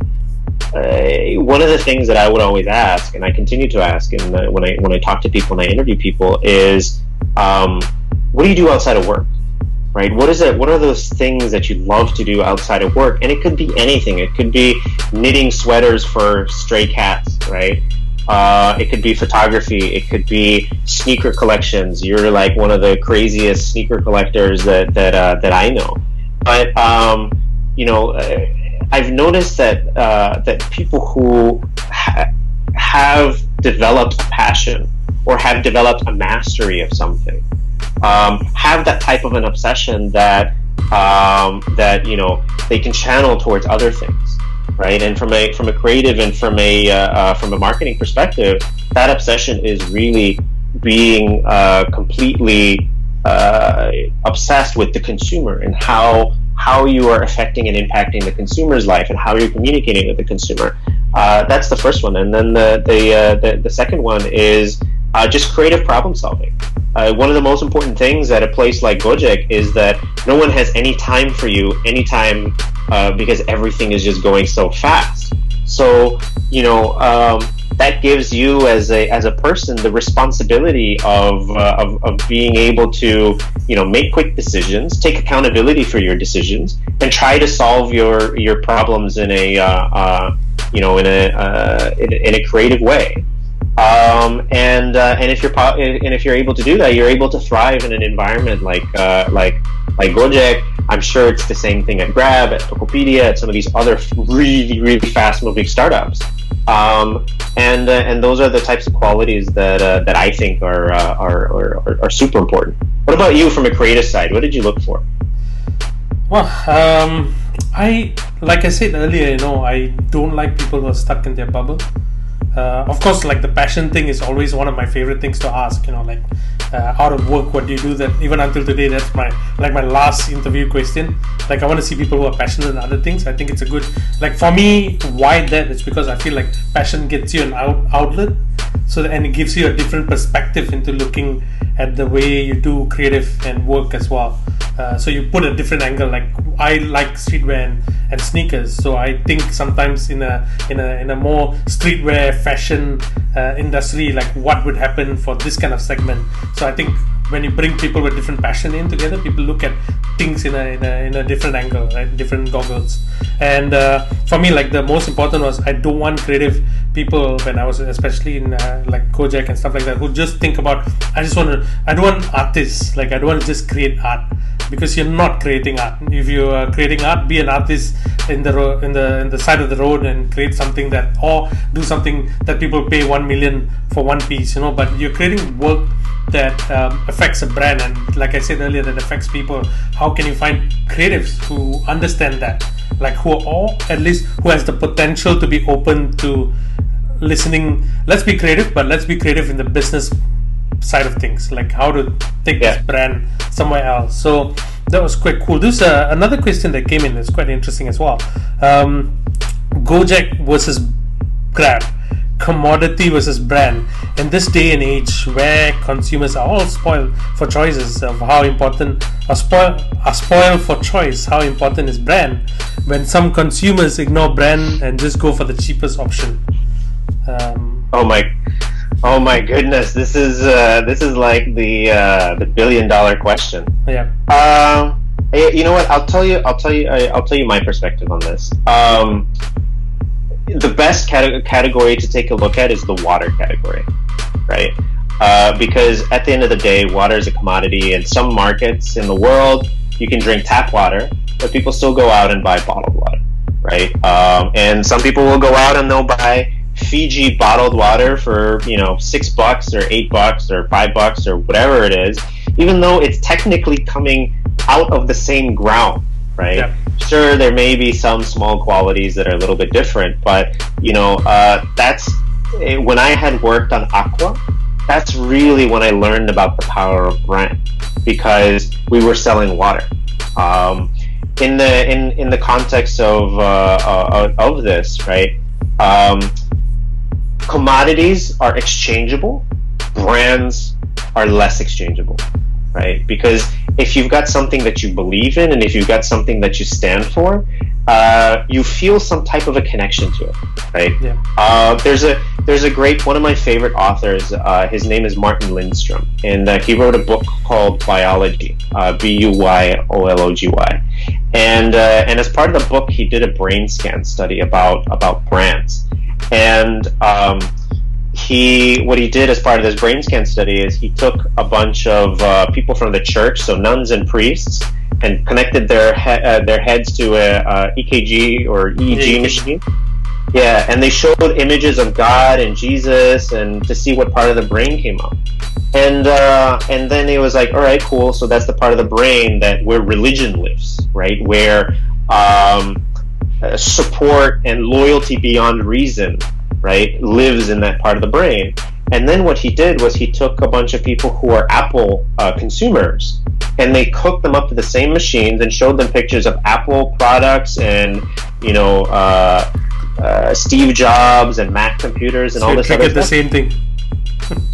uh, one of the things that I would always ask, and I continue to ask, and uh, when I when I talk to people and I interview people, is um, what do you do outside of work? Right? What is it? What are those things that you love to do outside of work? And it could be anything. It could be knitting sweaters for stray cats, right? Uh, it could be photography. It could be sneaker collections. You're like one of the craziest sneaker collectors that that uh, that I know. But um, you know, I've noticed that uh, that people who ha have developed a passion or have developed a mastery of something. Um, have that type of an obsession that um, that, you know, they can channel towards other things, right? And from a from a creative and from a uh, uh, from a marketing perspective, that obsession is really being uh, completely uh, obsessed with the consumer and how how you are affecting and impacting the consumer's life and how you're communicating with the consumer. Uh, that's the first one, and then the the uh, the, the second one is uh, just creative problem solving. Uh, one of the most important things at a place like Gojek is that no one has any time for you anytime uh, because everything is just going so fast. So you know um, that gives you as a as a person the responsibility of, uh, of of being able to you know make quick decisions, take accountability for your decisions, and try to solve your your problems in a uh, uh, you know, in a uh, in, in a creative way, um, and uh, and if you're po and if you're able to do that, you're able to thrive in an environment like uh, like like Gojek. I'm sure it's the same thing at Grab, at Tokopedia, at some of these other really really fast moving startups, um, and uh, and those are the types of qualities that uh, that I think are, uh, are are are super important. What about you from a creative side? What did you look for? Well, um, I like I said earlier, you know, I don't like people who are stuck in their bubble. Uh, of course, like the passion thing is always one of my favorite things to ask. You know, like uh, out of work, what do you do? That even until today, that's my like my last interview question. Like I want to see people who are passionate in other things. I think it's a good like for me. Why that? It's because I feel like passion gets you an out outlet. So and it gives you a different perspective into looking at the way you do creative and work as well. Uh, so you put a different angle. Like I like streetwear and, and sneakers, so I think sometimes in a in a in a more streetwear fashion uh, industry, like what would happen for this kind of segment. So I think when you bring people with different passion in together, people look at things in a in a, in a different angle, right? Different goggles. And uh, for me, like the most important was I don't want creative people when I was especially in uh, like Gojek and stuff like that who just think about I just want to I don't want artists like I don't want to just create art. Because you're not creating art. If you are creating art, be an artist in the ro in the in the side of the road and create something that, or do something that people pay one million for one piece, you know. But you're creating work that um, affects a brand, and like I said earlier, that affects people. How can you find creatives who understand that, like who are all at least who has the potential to be open to listening? Let's be creative, but let's be creative in the business side of things, like how to take yeah. this brand somewhere else. So that was quite cool. There's uh, another question that came in that's quite interesting as well. um, Gojek versus Grab, commodity versus brand. In this day and age where consumers are all spoiled for choices of how important are spoiled, are spoiled for choice, how important is brand when some consumers ignore brand and just go for the cheapest option? um, oh my Oh my goodness! This is uh, this is like the uh, the billion dollar question. Yeah. Um. Uh, you know what? I'll tell you. I'll tell you. I'll tell you my perspective on this. Um. The best cate category to take a look at is the water category, right? Uh, because at the end of the day, water is a commodity. In some markets in the world, you can drink tap water, but people still go out and buy bottled water, right? Um. And some people will go out and they'll buy Fiji bottled water for you know six bucks or eight bucks or five bucks or whatever it is, even though it's technically coming out of the same ground, right? Yeah. Sure, there may be some small qualities that are a little bit different, but you know uh, that's when I had worked on Aqua. That's really when I learned about the power of brand, because we were selling water. Um, in the in in the context of uh, of this, right? Um, Commodities are exchangeable, brands are less exchangeable, right? Because if you've got something that you believe in and if you've got something that you stand for, uh, you feel some type of a connection to it, right? Yeah. Uh, there's a there's a great, one of my favorite authors, uh, his name is Martin Lindstrom, and uh, he wrote a book called Biology, uh, B U Y O L O G Y. And, uh, and as part of the book, he did a brain scan study about, about brands. And um, he, what he did as part of this brain scan study is he took a bunch of uh, people from the church, so nuns and priests, and connected their he uh, their heads to a, a E K G or E E G machine. Yeah, and they showed images of God and Jesus, and to see what part of the brain came up. And uh, and then it was like, all right, cool. So that's the part of the brain that where religion lives, right? Where um, uh, support and loyalty beyond reason, right, lives in that part of the brain. And then what he did was he took a bunch of people who are Apple uh, consumers, and they hooked them up to the same machines and showed them pictures of Apple products and, you know, uh, uh, Steve Jobs and Mac computers and so all this other stuff. The same thing.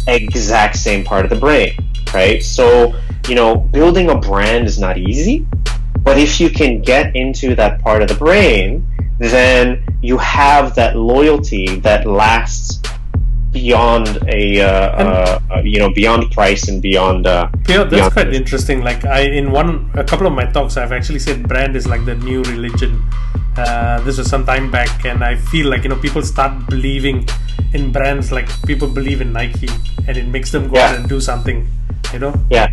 Exact same part of the brain, right? So, you know, building a brand is not easy, but if you can get into that part of the brain, then you have that loyalty that lasts beyond a, uh, uh, you know, beyond price and beyond. Uh, yeah, that's beyond quite price. Interesting. Like I, in one, a couple of my talks, I've actually said brand is like the new religion. Uh, this was some time back, and I feel like, you know, people start believing in brands like people believe in Nike, and it makes them go yeah. out and do something, you know? Yeah.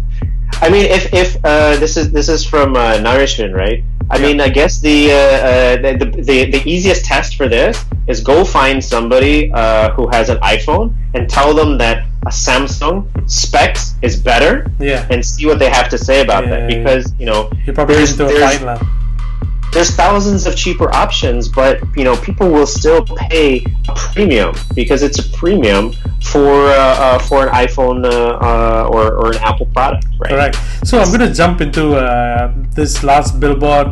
I mean, if if uh, this is this is from uh, Nourishment, right? I yeah. mean, I guess the, uh, uh, the, the the easiest test for this is go find somebody uh, who has an iPhone and tell them that a Samsung specs is better, yeah. and see what they have to say about yeah, that. Because, you know, you probably there's, there's, there's thousands of cheaper options, but, you know, people will still pay a premium because it's a premium for uh, uh, for an iPhone uh, uh, or, or an Apple product, right? All right. So I'm going to jump into uh, this last billboard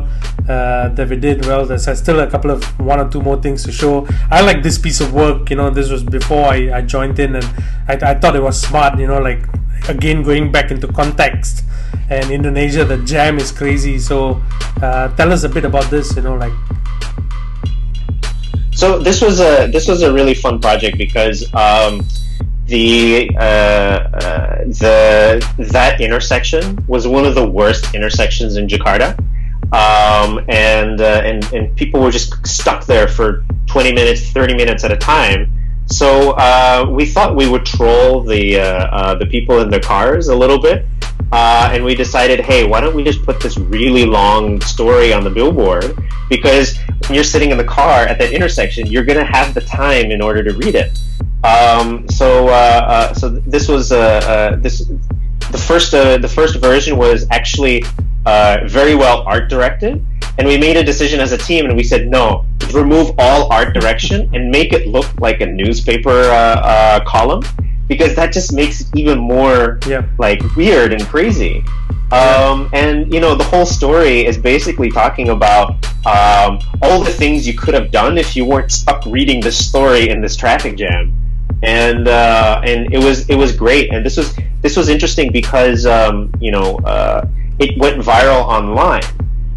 uh, that we did. Well, there's still a couple of one or two more things to show. I like this piece of work. You know, this was before I, I joined in, and I, I thought it was smart, you know, like, again, going back into context. And Indonesia, the jam is crazy. So uh, tell us a bit about this, you know, like. So this was a this was a really fun project because um, the uh, uh, the that intersection was one of the worst intersections in Jakarta, um, and uh, and and people were just stuck there for twenty minutes, thirty minutes at a time. So uh, we thought we would troll the uh, uh, the people in their cars a little bit, uh, and we decided, hey, why don't we just put this really long story on the billboard? Because when you're sitting in the car at that intersection, you're going to have the time in order to read it. Um, so, uh, uh, so this was uh, uh, this the first uh, the first version was actually uh, very well art directed, and we made a decision as a team, and we said no, remove all art direction and make it look like a newspaper uh, uh, column, because that just makes it even more yeah. like weird and crazy. Um, and, you know, the whole story is basically talking about um, all the things you could have done if you weren't stuck reading this story in this traffic jam. And uh, and it was it was great. And this was this was interesting because um, you know uh, it went viral online,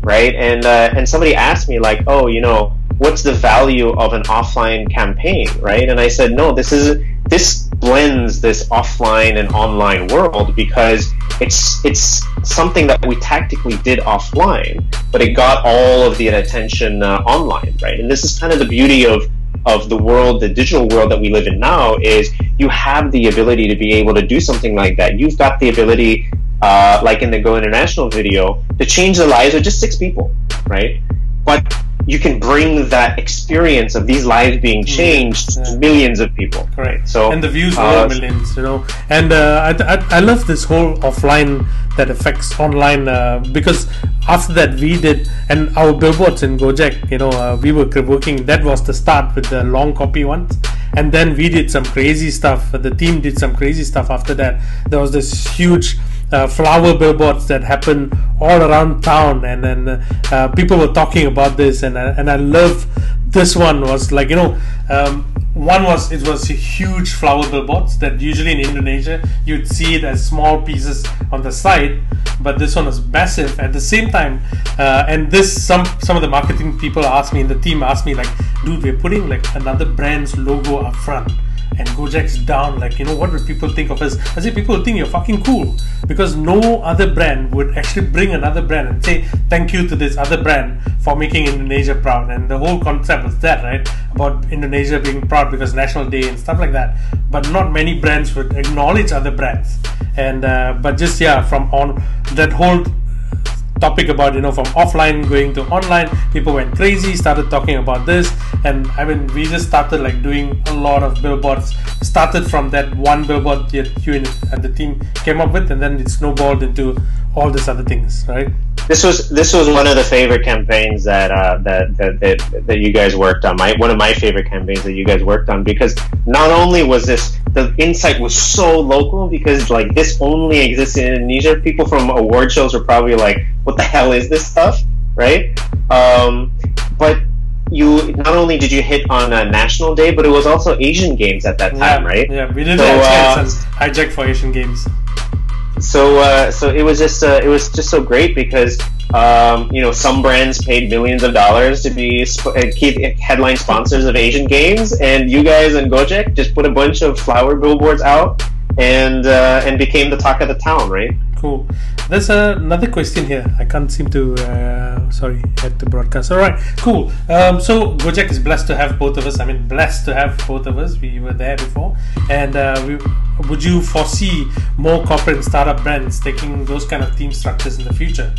right? And uh, and somebody asked me like, oh, you know, what's the value of an offline campaign, right? And I said, no, this is this blends this offline and online world because it's it's something that we tactically did offline, but it got all of the attention uh, online, right? And this is kind of the beauty of of the world, the digital world that we live in now, is you have the ability to be able to do something like that. You've got the ability, uh, like in the Go International video, to change the lives of just six people, right? But you can bring that experience of these lives being changed yeah. to millions of people. Right. So and the views were uh, millions, you know. And uh, I, I I love this whole offline that affects online uh, because after that we did and our billboards in Gojek, you know, uh, we were working. That was the start with the long copy ones, and then we did some crazy stuff. The team did some crazy stuff after that. There was this huge. Uh, flower billboards that happen all around town, and then uh, uh, people were talking about this, and uh, and I love this one was like, you know, um, one was it was huge flower billboards that usually in Indonesia you'd see it as small pieces on the side, but this one was massive at the same time. Uh, and this some some of the marketing people asked me, and the team asked me like, dude, we're putting like another brand's logo up front. And Gojek's down, like, you know, what would people think of us? I say people think you're fucking cool, because no other brand would actually bring another brand and say thank you to this other brand for making Indonesia proud. And the whole concept was that, right, about Indonesia being proud because National Day and stuff like that. But not many brands would acknowledge other brands. And uh, but just yeah, from on that whole topic about, you know, from offline going to online. People went crazy, started talking about this, and I mean, we just started like doing a lot of billboards. Started from that one billboard that you and the team came up with, and then it snowballed into all these other things, right? This was this was one of the favorite campaigns that uh, that, that that that you guys worked on. My one of my favorite campaigns that you guys worked on, because not only was this, the insight was so local, because like this only exists in Indonesia. People from award shows are probably like, "What the hell is this stuff?" Right? Um, but you not only did you hit on a national day, but it was also Asian Games at that time, yeah, right? Yeah, we did hijack for Asian Games. So, uh, so it was just, uh, it was just so great because, um, you know, some brands paid millions of dollars to be sp keep headline sponsors of Asian Games, and you guys and Gojek just put a bunch of flower billboards out and uh, and became the talk of the town, right? Cool. There's uh, another question here. I can't seem to. Uh, sorry, had to broadcast. All right, cool. Um, so Gojek is blessed to have both of us. I mean, blessed to have both of us. We were there before, and uh, we. Would you foresee more corporate and startup brands taking those kind of team structures in the future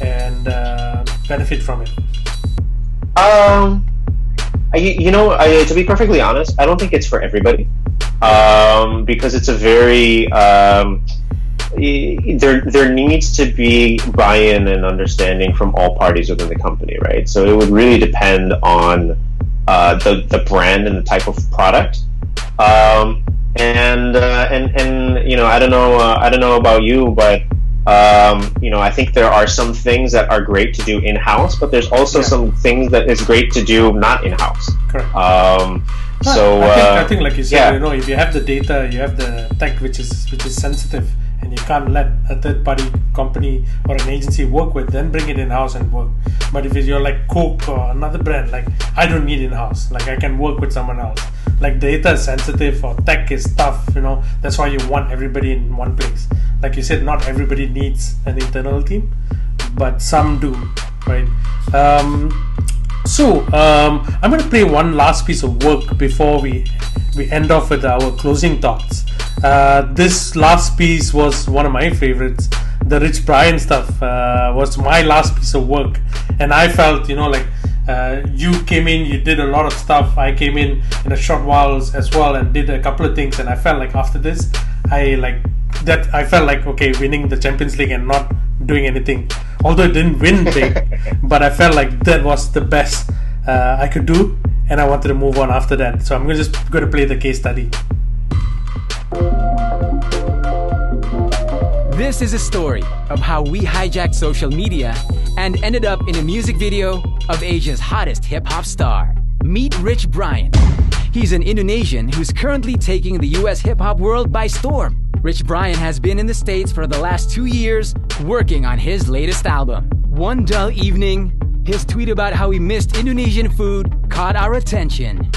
and uh, benefit from it? Um, I, you know, I, to be perfectly honest, I don't think it's for everybody, um, because it's a very. Um, There, there needs to be buy-in and understanding from all parties within the company, right? So it would really depend on uh, the the brand and the type of product, um, and uh, and and you know, I don't know, uh, I don't know about you, but um, you know, I think there are some things that are great to do in-house, but there's also yeah. some things that is great to do not in-house. Correct. Um, no, so I think, uh, I think, like you said, yeah. you know, if you have the data, you have the tech, which is which is sensitive. And you can't let a third-party company or an agency work with, then bring it in-house and work. But if you're like Coke or another brand, like I don't need in-house. Like I can work with someone else. Like data is sensitive or tech is tough, you know. That's why you want everybody in one place. Like you said, not everybody needs an internal team, but some do, right? Um, so um, I'm going to play one last piece of work before we we end off with our closing thoughts. Uh, this last piece was one of my favorites. The Rich Brian stuff uh, was my last piece of work, and I felt, you know, like uh, you came in, you did a lot of stuff. I came in in a short while as well and did a couple of things, and I felt like after this, I like that. I felt like okay, winning the Champions League and not doing anything, although I didn't win big, but I felt like that was the best uh, I could do, and I wanted to move on after that. So I'm gonna just gonna play the case study. This is a story of how we hijacked social media and ended up in a music video of Asia's hottest hip-hop star. Meet Rich Brian. He's an Indonesian who's currently taking the U S hip-hop world by storm. Rich Brian has been in the States for the last two years working on his latest album. One dull evening, his tweet about how he missed Indonesian food caught our attention.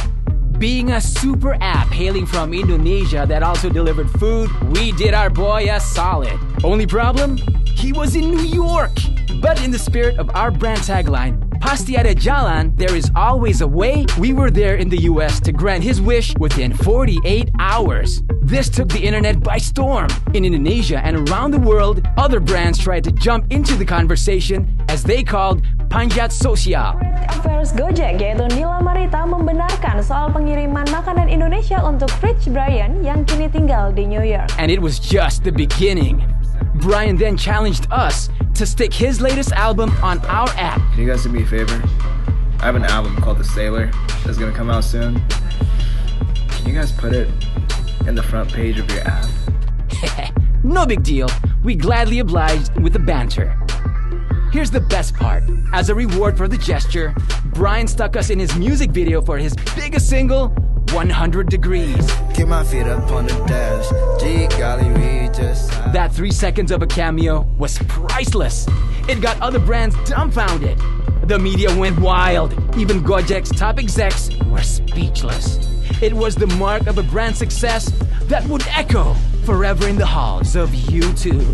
Being a super app hailing from Indonesia that also delivered food, we did our boy a solid. Only problem? He was in New York! But in the spirit of our brand tagline, Pasti Ada Jalan, there is always a way, we were there in the U S to grant his wish within forty-eight hours. This took the internet by storm. In Indonesia and around the world, other brands tried to jump into the conversation as they called Panjat Sosial. Affairs Gojek, yaitu Nila Marita, membenarkan soal pengiriman makanan Indonesia untuk Rich Brian yang kini tinggal di New York. And it was just the beginning. Brian then challenged us to stick his latest album on our app. Can you guys do me a favor? I have an album called The Sailor that's gonna come out soon. Can you guys put it in the front page of your app? No big deal. We gladly obliged with the banter. Here's the best part. As a reward for the gesture, Brian stuck us in his music video for his biggest single, one hundred degrees. Get my feet up on the dash. Gee, golly, we just... That three seconds of a cameo was priceless. It got other brands dumbfounded. The media went wild. Even Gojek's top execs were speechless. It was the mark of a brand success that would echo forever in the halls of YouTube.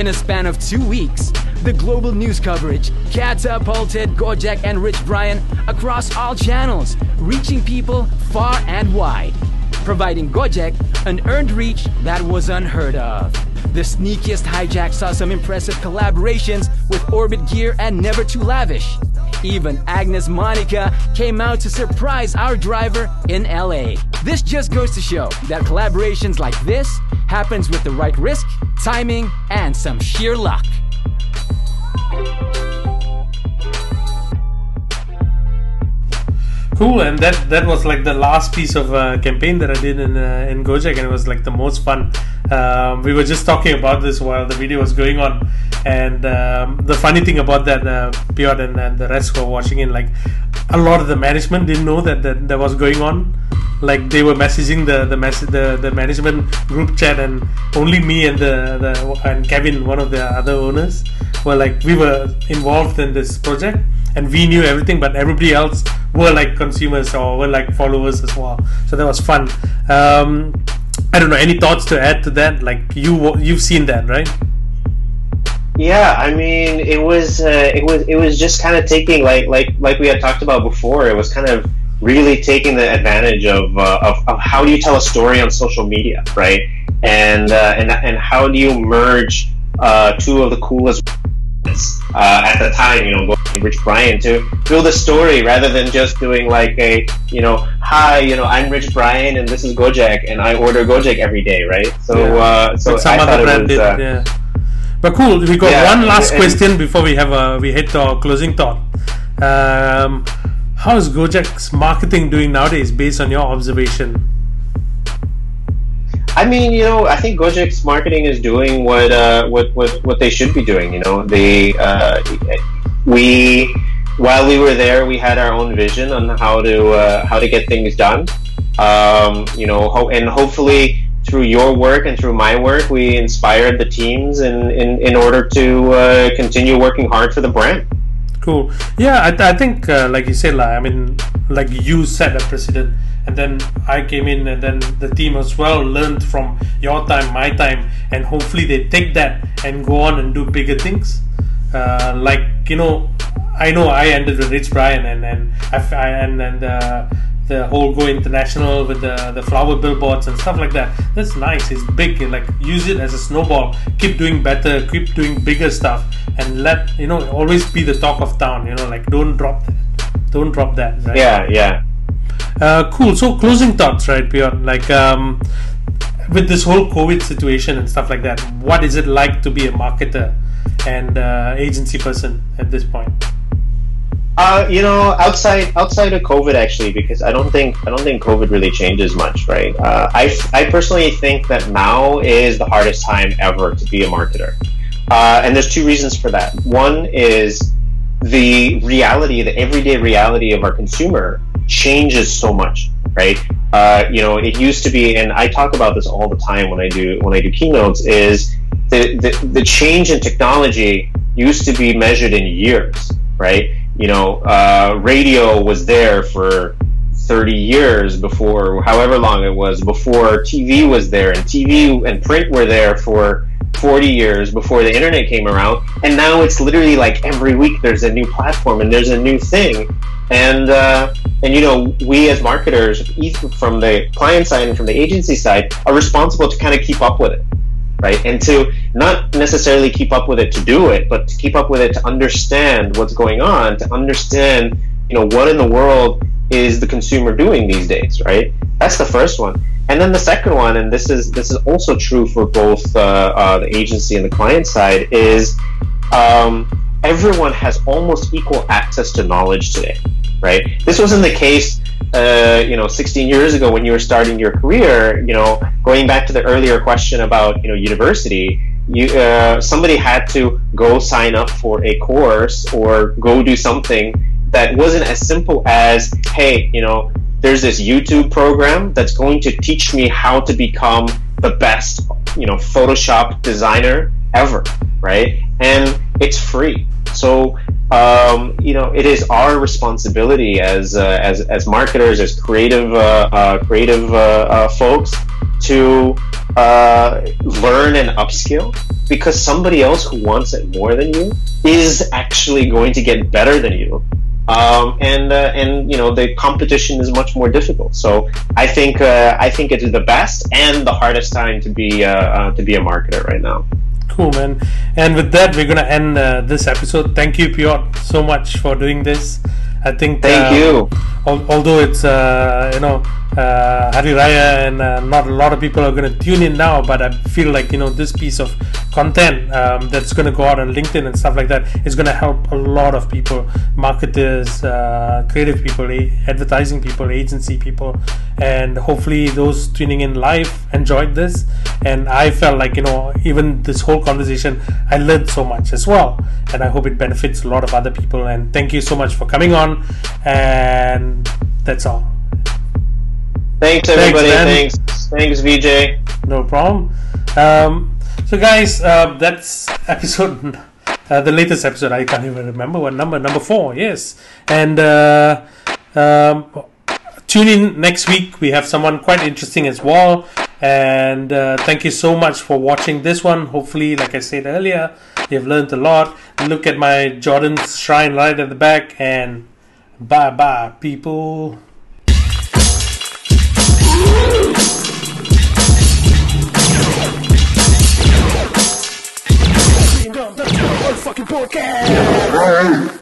In a span of two weeks, the global news coverage catapulted Gojek and Rich Brian across all channels, reaching people far and wide, providing Gojek an earned reach that was unheard of. The Sneakiest Hijack saw some impressive collaborations with Orbit Gear and Never Too Lavish. Even Agnes Monica came out to surprise our driver in L A. This just goes to show that collaborations like this happens with the right risk, timing, and some sheer luck. Cool, and that that was like the last piece of uh, campaign that I did in uh, in Gojek, and it was like the most fun. Um, we were just talking about this while the video was going on, and um, the funny thing about that, uh, Piotr and, and the rest who were watching in, like a lot of the management didn't know that that, that was going on. Like they were messaging the the message the, the management group chat, and only me and the, the and Kevin, one of the other owners, were like, we were involved in this project. And we knew everything, but everybody else were like consumers or were like followers as well. So that was fun. Um, I don't know, any thoughts to add to that? Like you, you've seen that, right? Yeah, I mean, it was, uh, it was, it was just kind of taking, like, like, like we had talked about before. It was kind of really taking the advantage of uh, of, of how do you tell a story on social media, right? And uh, and and how do you merge uh, two of the coolest. Uh, at the time, you know, going to Rich Brian to build a story rather than just doing like a, you know, hi, you know, I'm Rich Brian and this is Gojek and I order Gojek every day, right? So, yeah. uh, so but some I other brand was, did, uh, yeah. But cool, we got yeah, one last and, question before we have a we hit our closing thought. Um, how is Gojek's marketing doing nowadays, based on your observation? I mean, you know, I think Gojek's marketing is doing what uh, what what what they should be doing. You know, they uh, we while we were there, we had our own vision on how to uh, how to get things done. Um, you know, ho and hopefully through your work and through my work, we inspired the teams in in, in order to uh, continue working hard for the brand. Cool. Yeah, I, th I think uh, like you said, like, I mean, like you set a precedent. And then I came in, and then the team as well learned from your time, my time, and hopefully they take that and go on and do bigger things. Uh, like, you know, I know I ended with Rich Brian, and and I, and, and uh, the whole Go International with the the flower billboards and stuff like that. That's nice. It's big. Like, use it as a snowball. Keep doing better. Keep doing bigger stuff, and let you know always be the talk of town. You know, like don't drop that. Don't drop that. Right? Yeah. Yeah. Uh, cool. So, closing thoughts, right, Piotr? Like, um, with this whole COVID situation and stuff like that, what is it like to be a marketer and uh, agency person at this point? Uh, you know, outside outside of COVID, actually, because I don't think I don't think COVID really changes much, right? Uh, I I personally think that now is the hardest time ever to be a marketer, uh, and there's two reasons for that. One is the reality, the everyday reality of our consumer. Changes so much, right? Uh, you know, it used to be, and I talk about this all the time when I do when I do keynotes, is the, the the change in technology used to be measured in years, right? You know, uh, radio was there for thirty years before, however long it was, before T V was there, and T V and print were there for forty years before the internet came around, and now it's literally like every week there's a new platform and there's a new thing. And, uh, and you know, we as marketers, from the client side and from the agency side, are responsible to kind of keep up with it, right? And to not necessarily keep up with it to do it, but to keep up with it to understand what's going on, to understand, you know, what in the world is the consumer doing these days, right? That's the first one. And then the second one, and this is, this is also true for both uh, uh, the agency and the client side, is um, everyone has almost equal access to knowledge today. Right. This wasn't the case, uh, you know, sixteen years ago when you were starting your career. You know, going back to the earlier question about, you know, university, you uh, somebody had to go sign up for a course or go do something that wasn't as simple as, hey, you know, there's this YouTube program that's going to teach me how to become the best, you know, Photoshop designer ever, right? And it's free, so. Um, you know, it is our responsibility as uh, as as marketers, as creative uh, uh, creative uh, uh, folks, to uh, learn and upskill, because somebody else who wants it more than you is actually going to get better than you, um, and uh, and you know the competition is much more difficult. So I think uh, I think it is the best and the hardest time to be uh, uh, to be a marketer right now. Cool, man. And with that, we're gonna end uh, this episode. Thank you, Piotr, so much for doing this. I think thank uh, you. Al- although it's uh, you know uh, Hari Raya and uh, not a lot of people are going to tune in now, but I feel like you know this piece of content um, that's going to go out on LinkedIn and stuff like that is going to help a lot of people, marketers, uh, creative people, a- advertising people, agency people, and hopefully those tuning in live enjoyed this. And I felt like you know even this whole conversation, I learned so much as well, and I hope it benefits a lot of other people. And thank you so much for coming on. And that's all. Thanks everybody. Thanks, thanks, thanks V J. No problem. Um, so guys, uh, that's episode, uh, the latest episode. I can't even remember what number. Number four, yes. And uh, um, tune in next week. We have someone quite interesting as well. And uh, thank you so much for watching this one. Hopefully, like I said earlier, you've learned a lot. Look at my Jordan's shrine right at the back and. Bye bye, people. Fucking